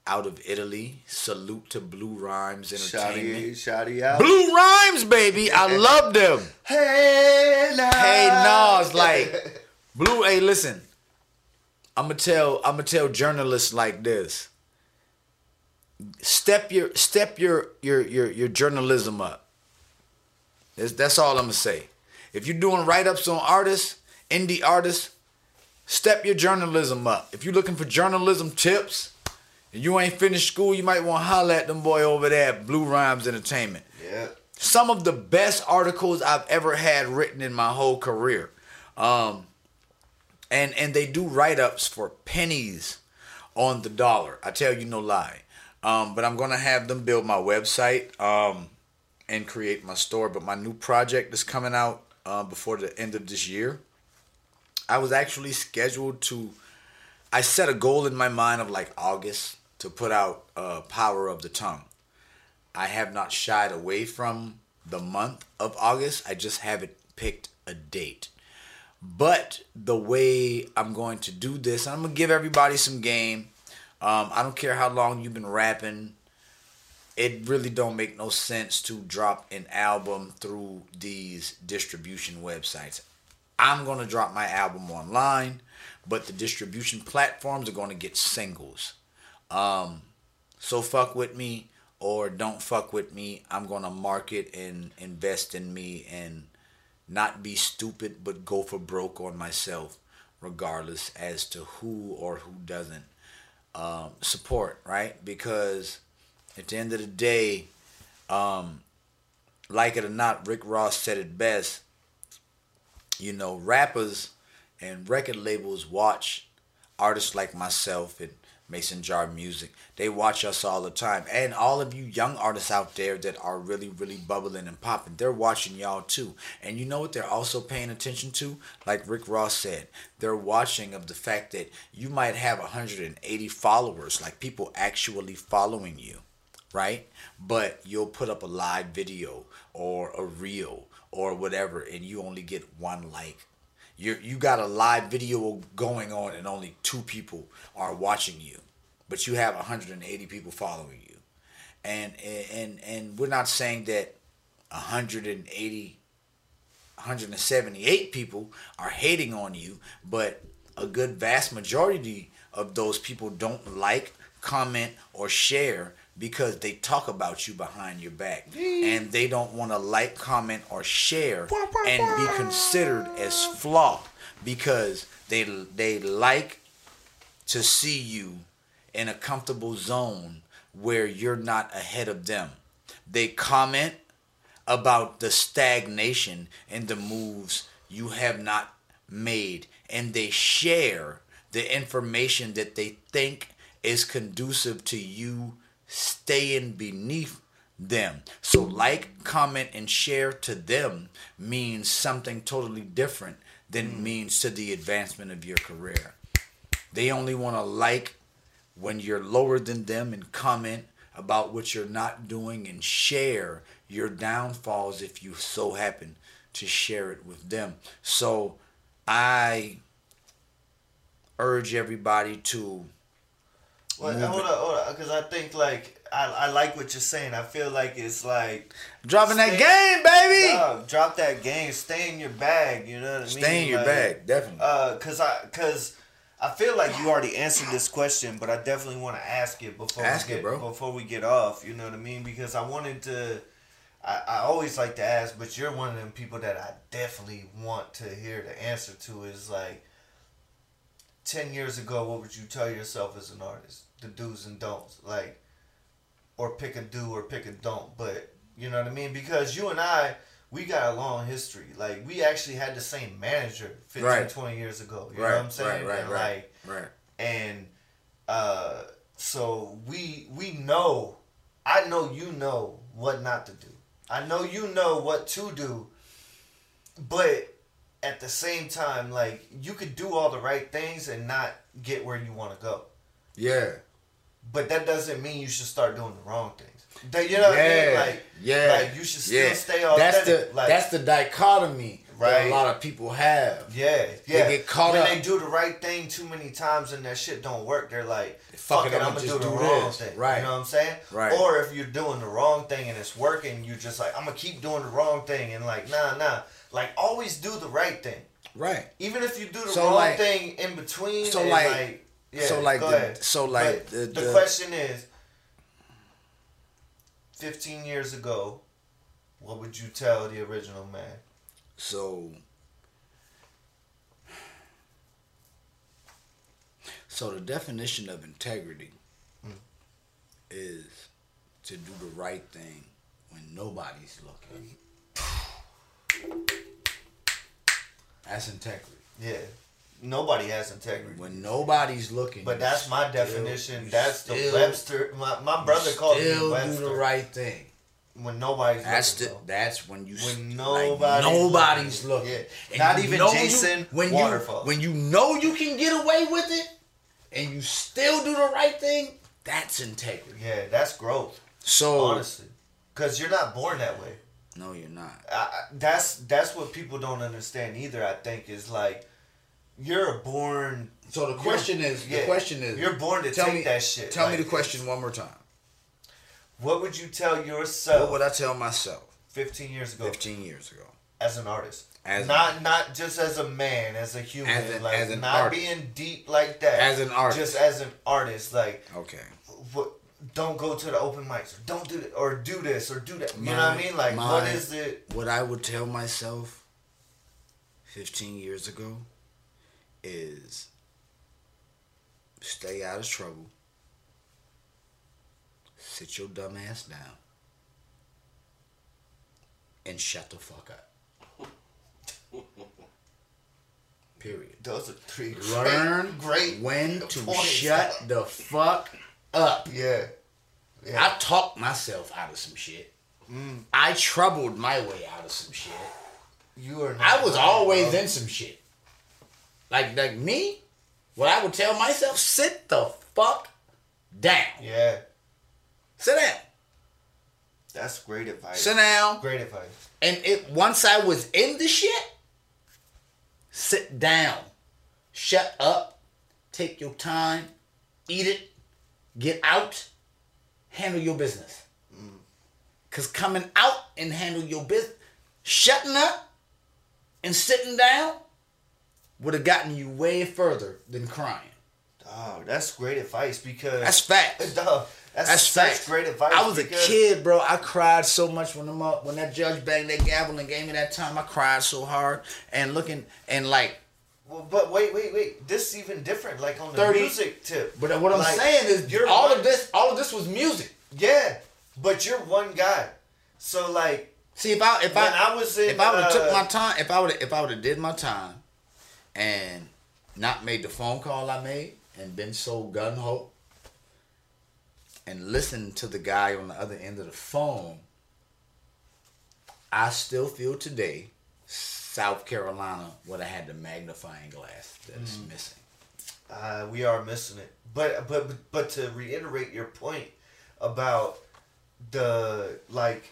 out of Italy. Salute to Blue Rhymes Entertainment. Shouty out. Blue Rhymes, baby. I love them. Hey, Nas. Hey, Nas. Like, Blue, hey, listen. I'ma tell journalists like this. Step your journalism up. That's all I'm gonna say. If you're doing write-ups on artists, indie artists, step your journalism up. If you're looking for journalism tips and you ain't finished school, you might want to holler at them boy over there at Blue Rhymes Entertainment. Yeah. Some of the best articles I've ever had written in my whole career. And they do write-ups for pennies on the dollar. I tell you no lie. But I'm going to have them build my website and create my store. But my new project is coming out before the end of this year. I was actually scheduled to... I set a goal in my mind of like August to put out Power of the Tongue. I have not shied away from the month of August. I just haven't picked a date. But the way I'm going to do this, I'm going to give everybody some game. I don't care how long you've been rapping. It really don't make no sense to drop an album through these distribution websites. I'm going to drop my album online, but the distribution platforms are going to get singles. So fuck with me or don't fuck with me. I'm going to market and invest in me and not be stupid, but go for broke on myself, regardless as to who or who doesn't support, right? Because at the end of the day, like it or not, Rick Ross said it best. You know, rappers and record labels watch artists like myself and Mason Jar Music. They watch us all the time. And all of you young artists out there that are really, really bubbling and popping, they're watching y'all too. And you know what they're also paying attention to? Like Rick Ross said, they're watching of the fact that you might have 180 followers, like people actually following you, right? But you'll put up a live video or a reel or whatever, and you only get one like. You got a live video going on and only 2 people are watching you, but you have 180 people following you. And we're not saying that 178 people are hating on you, but a good vast majority of those people don't like, comment, or share because they talk about you behind your back and they don't want to like, comment, or share and be considered as flaw because they like to see you in a comfortable zone where you're not ahead of them. They comment about the stagnation and the moves you have not made, and they share the information that they think is conducive to you staying beneath them. So like, comment, and share to them means something totally different than it means to the advancement of your career. They only want to like when you're lower than them and comment about what you're not doing and share your downfalls if you so happen to share it with them. So I urge everybody to... Well, hold up, because I think, like, I like what you're saying. I feel like it's, like... Dropping that game, baby! Drop that game. Stay in your bag, you know what I mean? Stay in your bag, definitely. Because I feel like you already answered this question, but I definitely want to ask it before we get off, you know what I mean? Because I wanted to... I always like to ask, but you're one of them people that I definitely want to hear the answer to is, like, 10 years ago, what would you tell yourself as an artist? The do's and don'ts, like, or pick a do or pick a don't, but you know what I mean? Because you and I, we got a long history. Like, we actually had the same manager 15, right. 20 years ago. You know what I'm saying? Right. And so we know, I know you know what not to do. I know you know what to do, but at the same time, like, you could do all the right things and not get where you want to go. Yeah. But that doesn't mean you should start doing the wrong things. You know what I mean? Like, like, you should still stay authentic. That's the dichotomy that a lot of people have. They get caught up. When they do the right thing too many times and that shit don't work, they're like, fuck it, I'm going to do the wrong thing. Right. You know what I'm saying? Right. Or if you're doing the wrong thing and it's working, you're just like, I'm going to keep doing the wrong thing. And like, nah. Like, always do the right thing. Right. Even if you do the wrong thing in between. So, like... Yeah, the question is, 15 years ago, what would you tell the original man? So the definition of integrity is to do the right thing when nobody's looking. That's integrity. Yeah. Nobody has integrity. When nobody's looking. But that's my definition. That's the Webster. My brother called me Webster. Still do the right thing. When nobody's looking. That's when you... When nobody's looking. Yeah. Not even Jason Waterfalls. When you know you can get away with it, and you still do the right thing, that's integrity. Yeah, that's growth. So... Honestly. Because you're not born that way. No, you're not. That's what people don't understand either, I think, is like... You're born... So the question is... Yeah, the question is... You're born to take that shit. Tell me the question one more time. What would you tell yourself... What would I tell myself? 15 years ago. 15 years ago. As an artist. Not just as a man, as a human. As an artist. Not being deep like that. As an artist. Just as an artist. Like... Okay. Don't go to the open mics. Or don't do it. Or do this. Or do that. You know what I mean? Like, what is it... What I would tell myself 15 years ago... is stay out of trouble, sit your dumb ass down, and shut the fuck up. Period. Those are three learn great when to shut the fuck up. Yeah. I talked myself out of some shit. I troubled my way out of some shit. I was always in some shit. Like me, what I would tell myself, sit the fuck down. Yeah. Sit down. That's great advice. Sit down. Great advice. And once I was in the shit, sit down. Shut up. Take your time. Eat it. Get out. Handle your business. Because coming out and handle your business, shutting up and sitting down, would have gotten you way further than crying. Oh, that's great advice because... That's facts. That's facts. Great advice. I was a kid, bro. I cried so much when that judge banged that gavel and gave me that time. I cried so hard and looking and like... Well, but wait. This is even different, like on the music tip. But what I'm saying is all of this was music. Yeah, but you're one guy. So like... See, if I would have did my time... and not made the phone call I made and been so gung-ho and listened to the guy on the other end of the phone, I still feel today South Carolina would have had the magnifying glass that's missing. We are missing it. But to reiterate your point about the, like,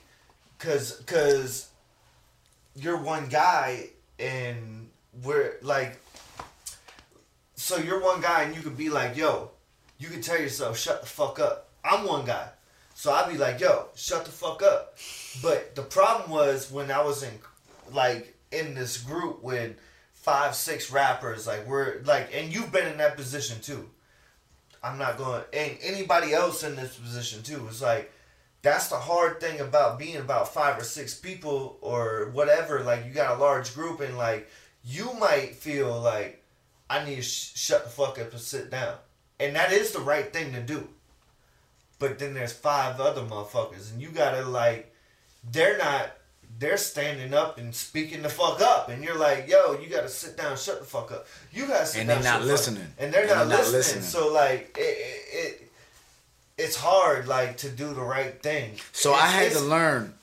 because you're one guy and... you're one guy and you could be like, yo, you could tell yourself, shut the fuck up. I'm one guy. So I'd be like, yo, shut the fuck up. But the problem was when I was in this group with 5-6 rappers, and you've been in that position too. And anybody else in this position too. It's like, that's the hard thing about being about 5 or 6 people or whatever. Like, you got a large group and like, you might feel like, I need to shut the fuck up and sit down. And that is the right thing to do. But then there's 5 other motherfuckers. And you gotta, like, they're not they're standing up and speaking the fuck up, and you're like, yo, you gotta sit down, shut the fuck up. You gotta sit down, shut the fuck up. And they're not listening. So like it's hard like to do the right thing. So I had to learn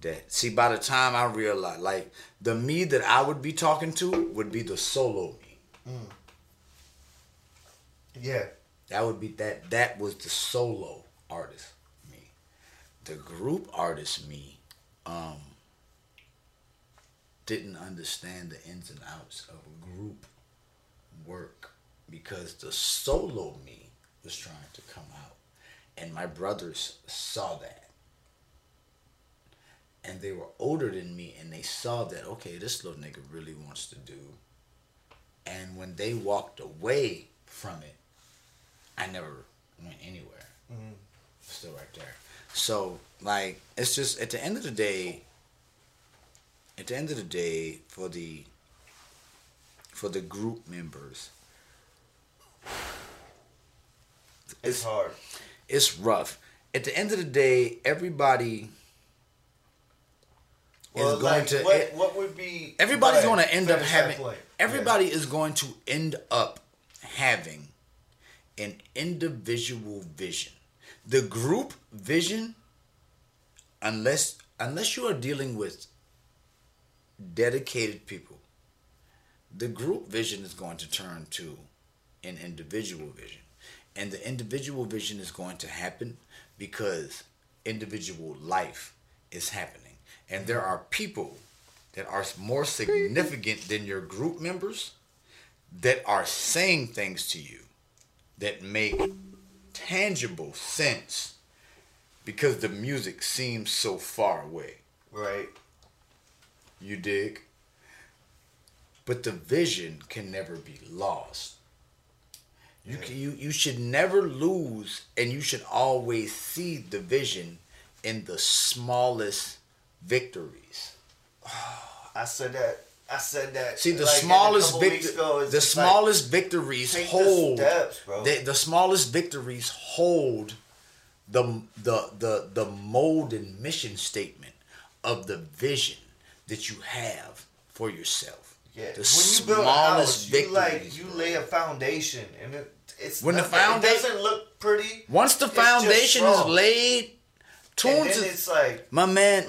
that. See, by the time I realized, like, the me that I would be talking to would be the solo me. Mm. Yeah. That would be that was the solo artist me. The group artist me didn't understand the ins and outs of group work, because the solo me was trying to come out, and my brothers saw that, and they were older than me, and they saw that, okay, this little nigga really wants to do, and when they walked away from it, I never went anywhere. Mm-hmm. Still right there. So like, it's just at the end of the day for the group members, it's hard. It's rough. At the end of the day, everybody is going to. What would be? Everybody's going to end up having. Everybody is going to end up having an individual vision. The group vision, unless you are dealing with dedicated people, the group vision is going to turn to an individual vision. And the individual vision is going to happen because individual life is happening. And there are people that are more significant than your group members that are saying things to you that make tangible sense because the music seems so far away. Right. You dig? But the vision can never be lost. You should never lose, and you should always see the vision in the smallest victories. Oh, I said that. See, the like smallest victories. The smallest like, victories hold. The steps, bro. The smallest victories hold the mold and mission statement of the vision that you have for yourself. Yeah. The when smallest you build a house, victories. You lay a foundation, and it doesn't look pretty. Once the foundation is laid, Toons is like my man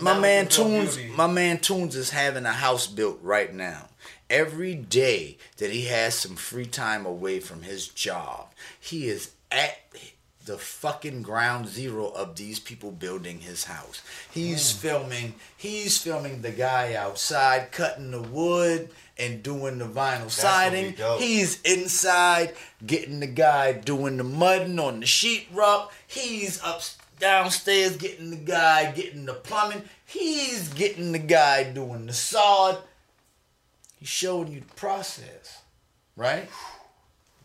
Toons. Beauty. My man Toons is having a house built right now. Every day that he has some free time away from his job, he is at the fucking ground zero of these people building his house. He's filming the guy outside cutting the wood and doing the vinyl siding. He's inside getting the guy doing the mudding on the sheetrock. He's upstairs. Downstairs getting the guy getting the plumbing. He's getting the guy doing the sod. He's showing you the process, right?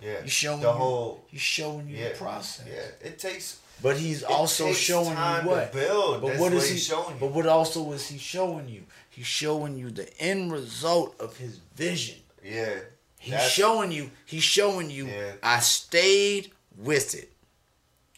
Yeah. He's showing you the process. Yeah. It takes. But he's also showing you what. To build. But that's what is he showing you? But what also is he showing you? He's showing you the end result of his vision. Yeah. He's showing you. Yeah. I stayed with it.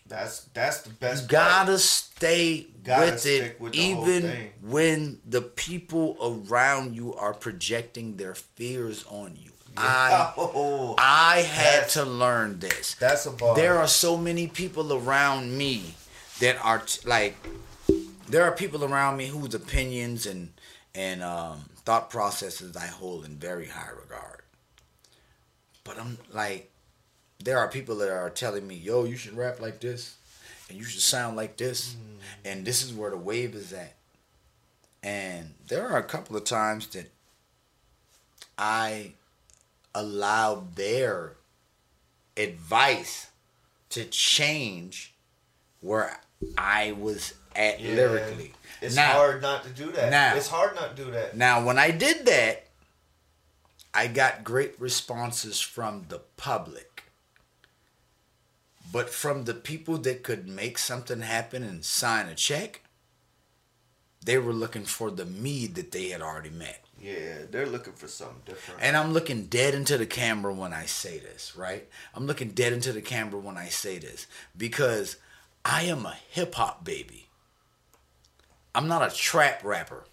That's the best. You gotta stay with it, even when the people around you are projecting their fears on you. I had to learn this. That's a bar. There are so many people around me that are there are people around me whose opinions and thought processes I hold in very high regard. But I'm like. There are people that are telling me, yo, you should rap like this, and you should sound like this, and this is where the wave is at. And there are a couple of times that I allowed their advice to change where I was at lyrically. It's hard not to do that. Now, when I did that, I got great responses from the public. But from the people that could make something happen and sign a check, they were looking for the me that they had already met. Yeah, they're looking for something different. And I'm looking dead into the camera when I say this, right? Because I am a hip-hop baby. I'm not a trap rapper.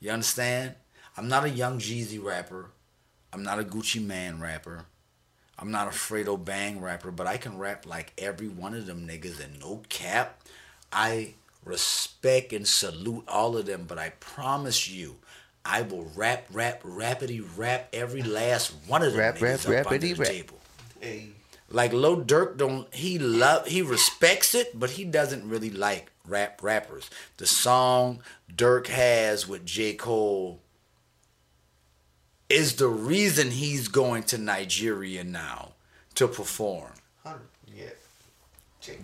You understand? I'm not a Young Jeezy rapper. I'm not a Gucci Man rapper. I'm not a Fredo Bang rapper, but I can rap like every one of them niggas, and no cap, I respect and salute all of them, but I promise you, I will rap every last one of them niggas up under the table. Hey. Like Lil Durk he respects it, but he doesn't really like rap rappers. The song Durk has with J. Cole is the reason he's going to Nigeria now to perform. Yeah.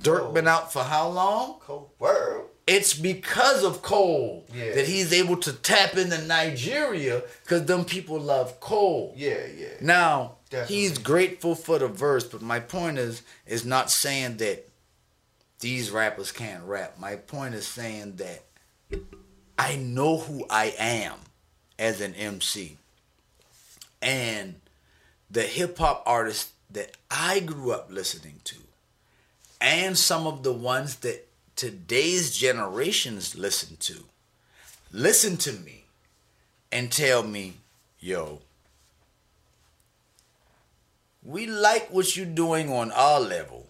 Durk been out for how long? Cold World. It's because of Cole that he's able to tap into Nigeria, because them people love Cole. Yeah, yeah. Now, definitely. He's grateful for the verse, but my point is not saying that these rappers can't rap. My point is saying that I know who I am as an MC. And the hip-hop artists that I grew up listening to, and some of the ones that today's generations listen to me and tell me, yo, we like what you're doing on our level,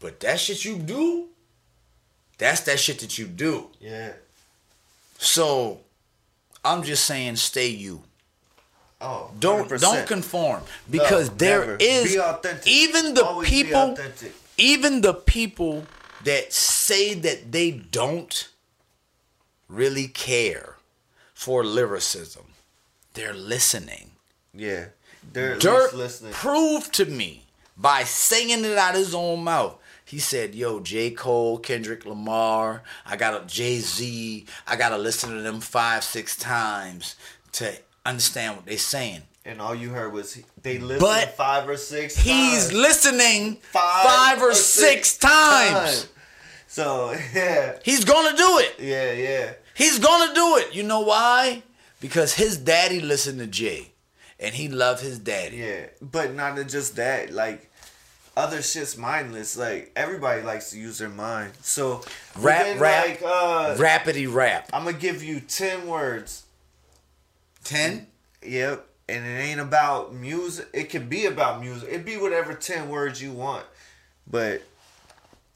but that shit you do, that's that shit that you do. Yeah. So I'm just saying, stay you. Oh, don't conform, because even the people that say that they don't really care for lyricism, they're listening. Yeah, they're at least listening. Proved to me by singing it out his own mouth. He said, yo, J. Cole, Kendrick Lamar, I got a Jay-Z, I got to listen to them 5-6 times to understand what they're saying. And all you heard was they listened 5 or 6 times. He's listening five or six times. So, yeah. He's going to do it. Yeah, yeah. He's going to do it. You know why? Because his daddy listened to Jay. And he loved his daddy. Yeah, but not just that. Like, other shit's mindless. Like, everybody likes to use their mind. So, rap. I'm going to give you 10 words. 10? Yep. And it ain't about music. It can be about music. It be whatever 10 words you want. But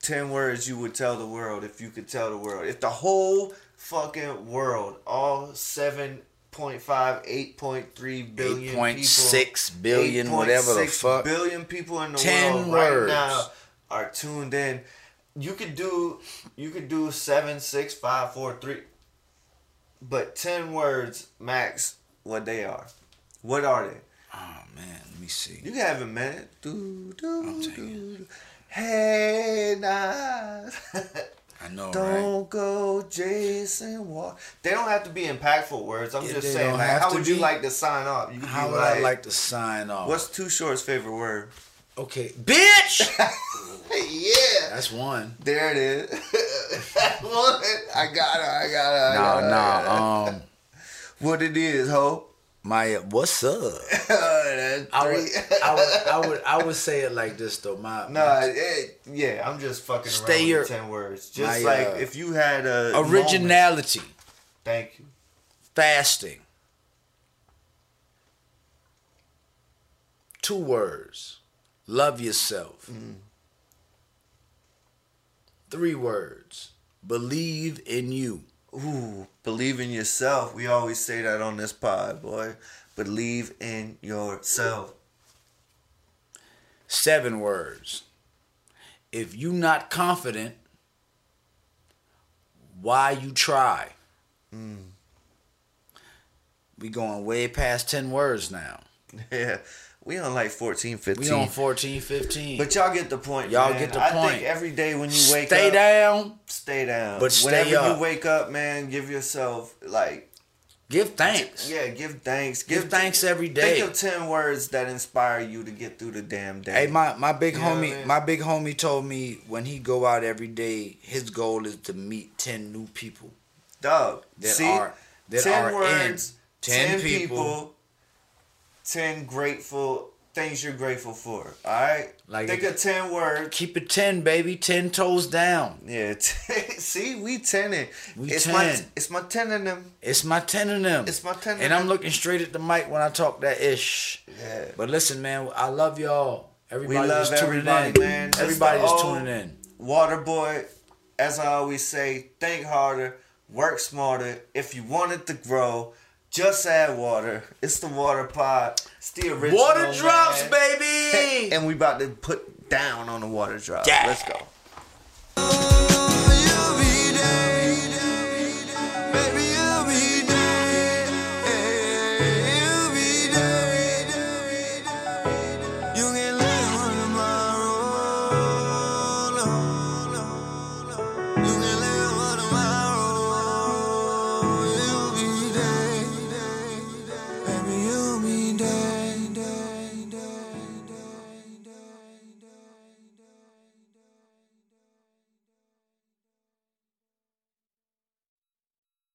10 words you would tell the world if you could tell the world. If the whole fucking world, all 8.3 billion 8.6 billion, whatever the fuck. 8.6 billion people in the world right now are tuned in. You could do 7, 6, 5, 4, 3. But 10 words max what they are. What are they? Oh, man. Let me see. You can have it, man. Do. Hey, Nas. I know, Don't go, Jason Water. They don't have to be impactful words. I'm just saying, like, how would you like to sign off? How would I like to sign off? What's Too Short's favorite word? Okay. Bitch! Yeah. That's one. There it is. That's one. I got it. Nah. What it is, ho? My what's up? I would say it like this though. I'm just fucking around with the 10 words. Just if you had a originality. Moment. Thank you. Fasting. 2 words. Love yourself. 3 words. Believe in you. Ooh, believe in yourself. We always say that on this pod, boy. Believe in yourself. 7 words. If you not confident, why you try? We going way past 10 words now. Yeah. We on like 14, 15. We on 14, 15. But y'all get the point, y'all get the point. I think every day when you wake up... Stay down. But stay up. Whenever you wake up, man, give yourself, like... Give thanks. Yeah, give thanks. Give thanks every day. Think of 10 words that inspire you to get through the damn day. Hey, my big homie, I mean? My big homie told me when he go out every day, his goal is to meet 10 new people. Dog. That 10 words, 10 people... 10 grateful things you're grateful for, all right? Like, think of 10 words. Keep it 10, baby. 10 toes down. Yeah. See, we 10-ing. We it's 10. It's my 10 in them. It's my 10 in them. It's my 10 in them. And I'm looking straight at the mic when I talk that ish. Yeah. But listen, man, I love y'all. Everybody is tuning in. Man. Everybody is tuning in. Waterboy, as I always say, think harder, work smarter. If you want it to grow, just add water. It's the Water Pod. It's the original. Water drops, man. Baby! And we about to put down on the water drops. Yeah. Let's go.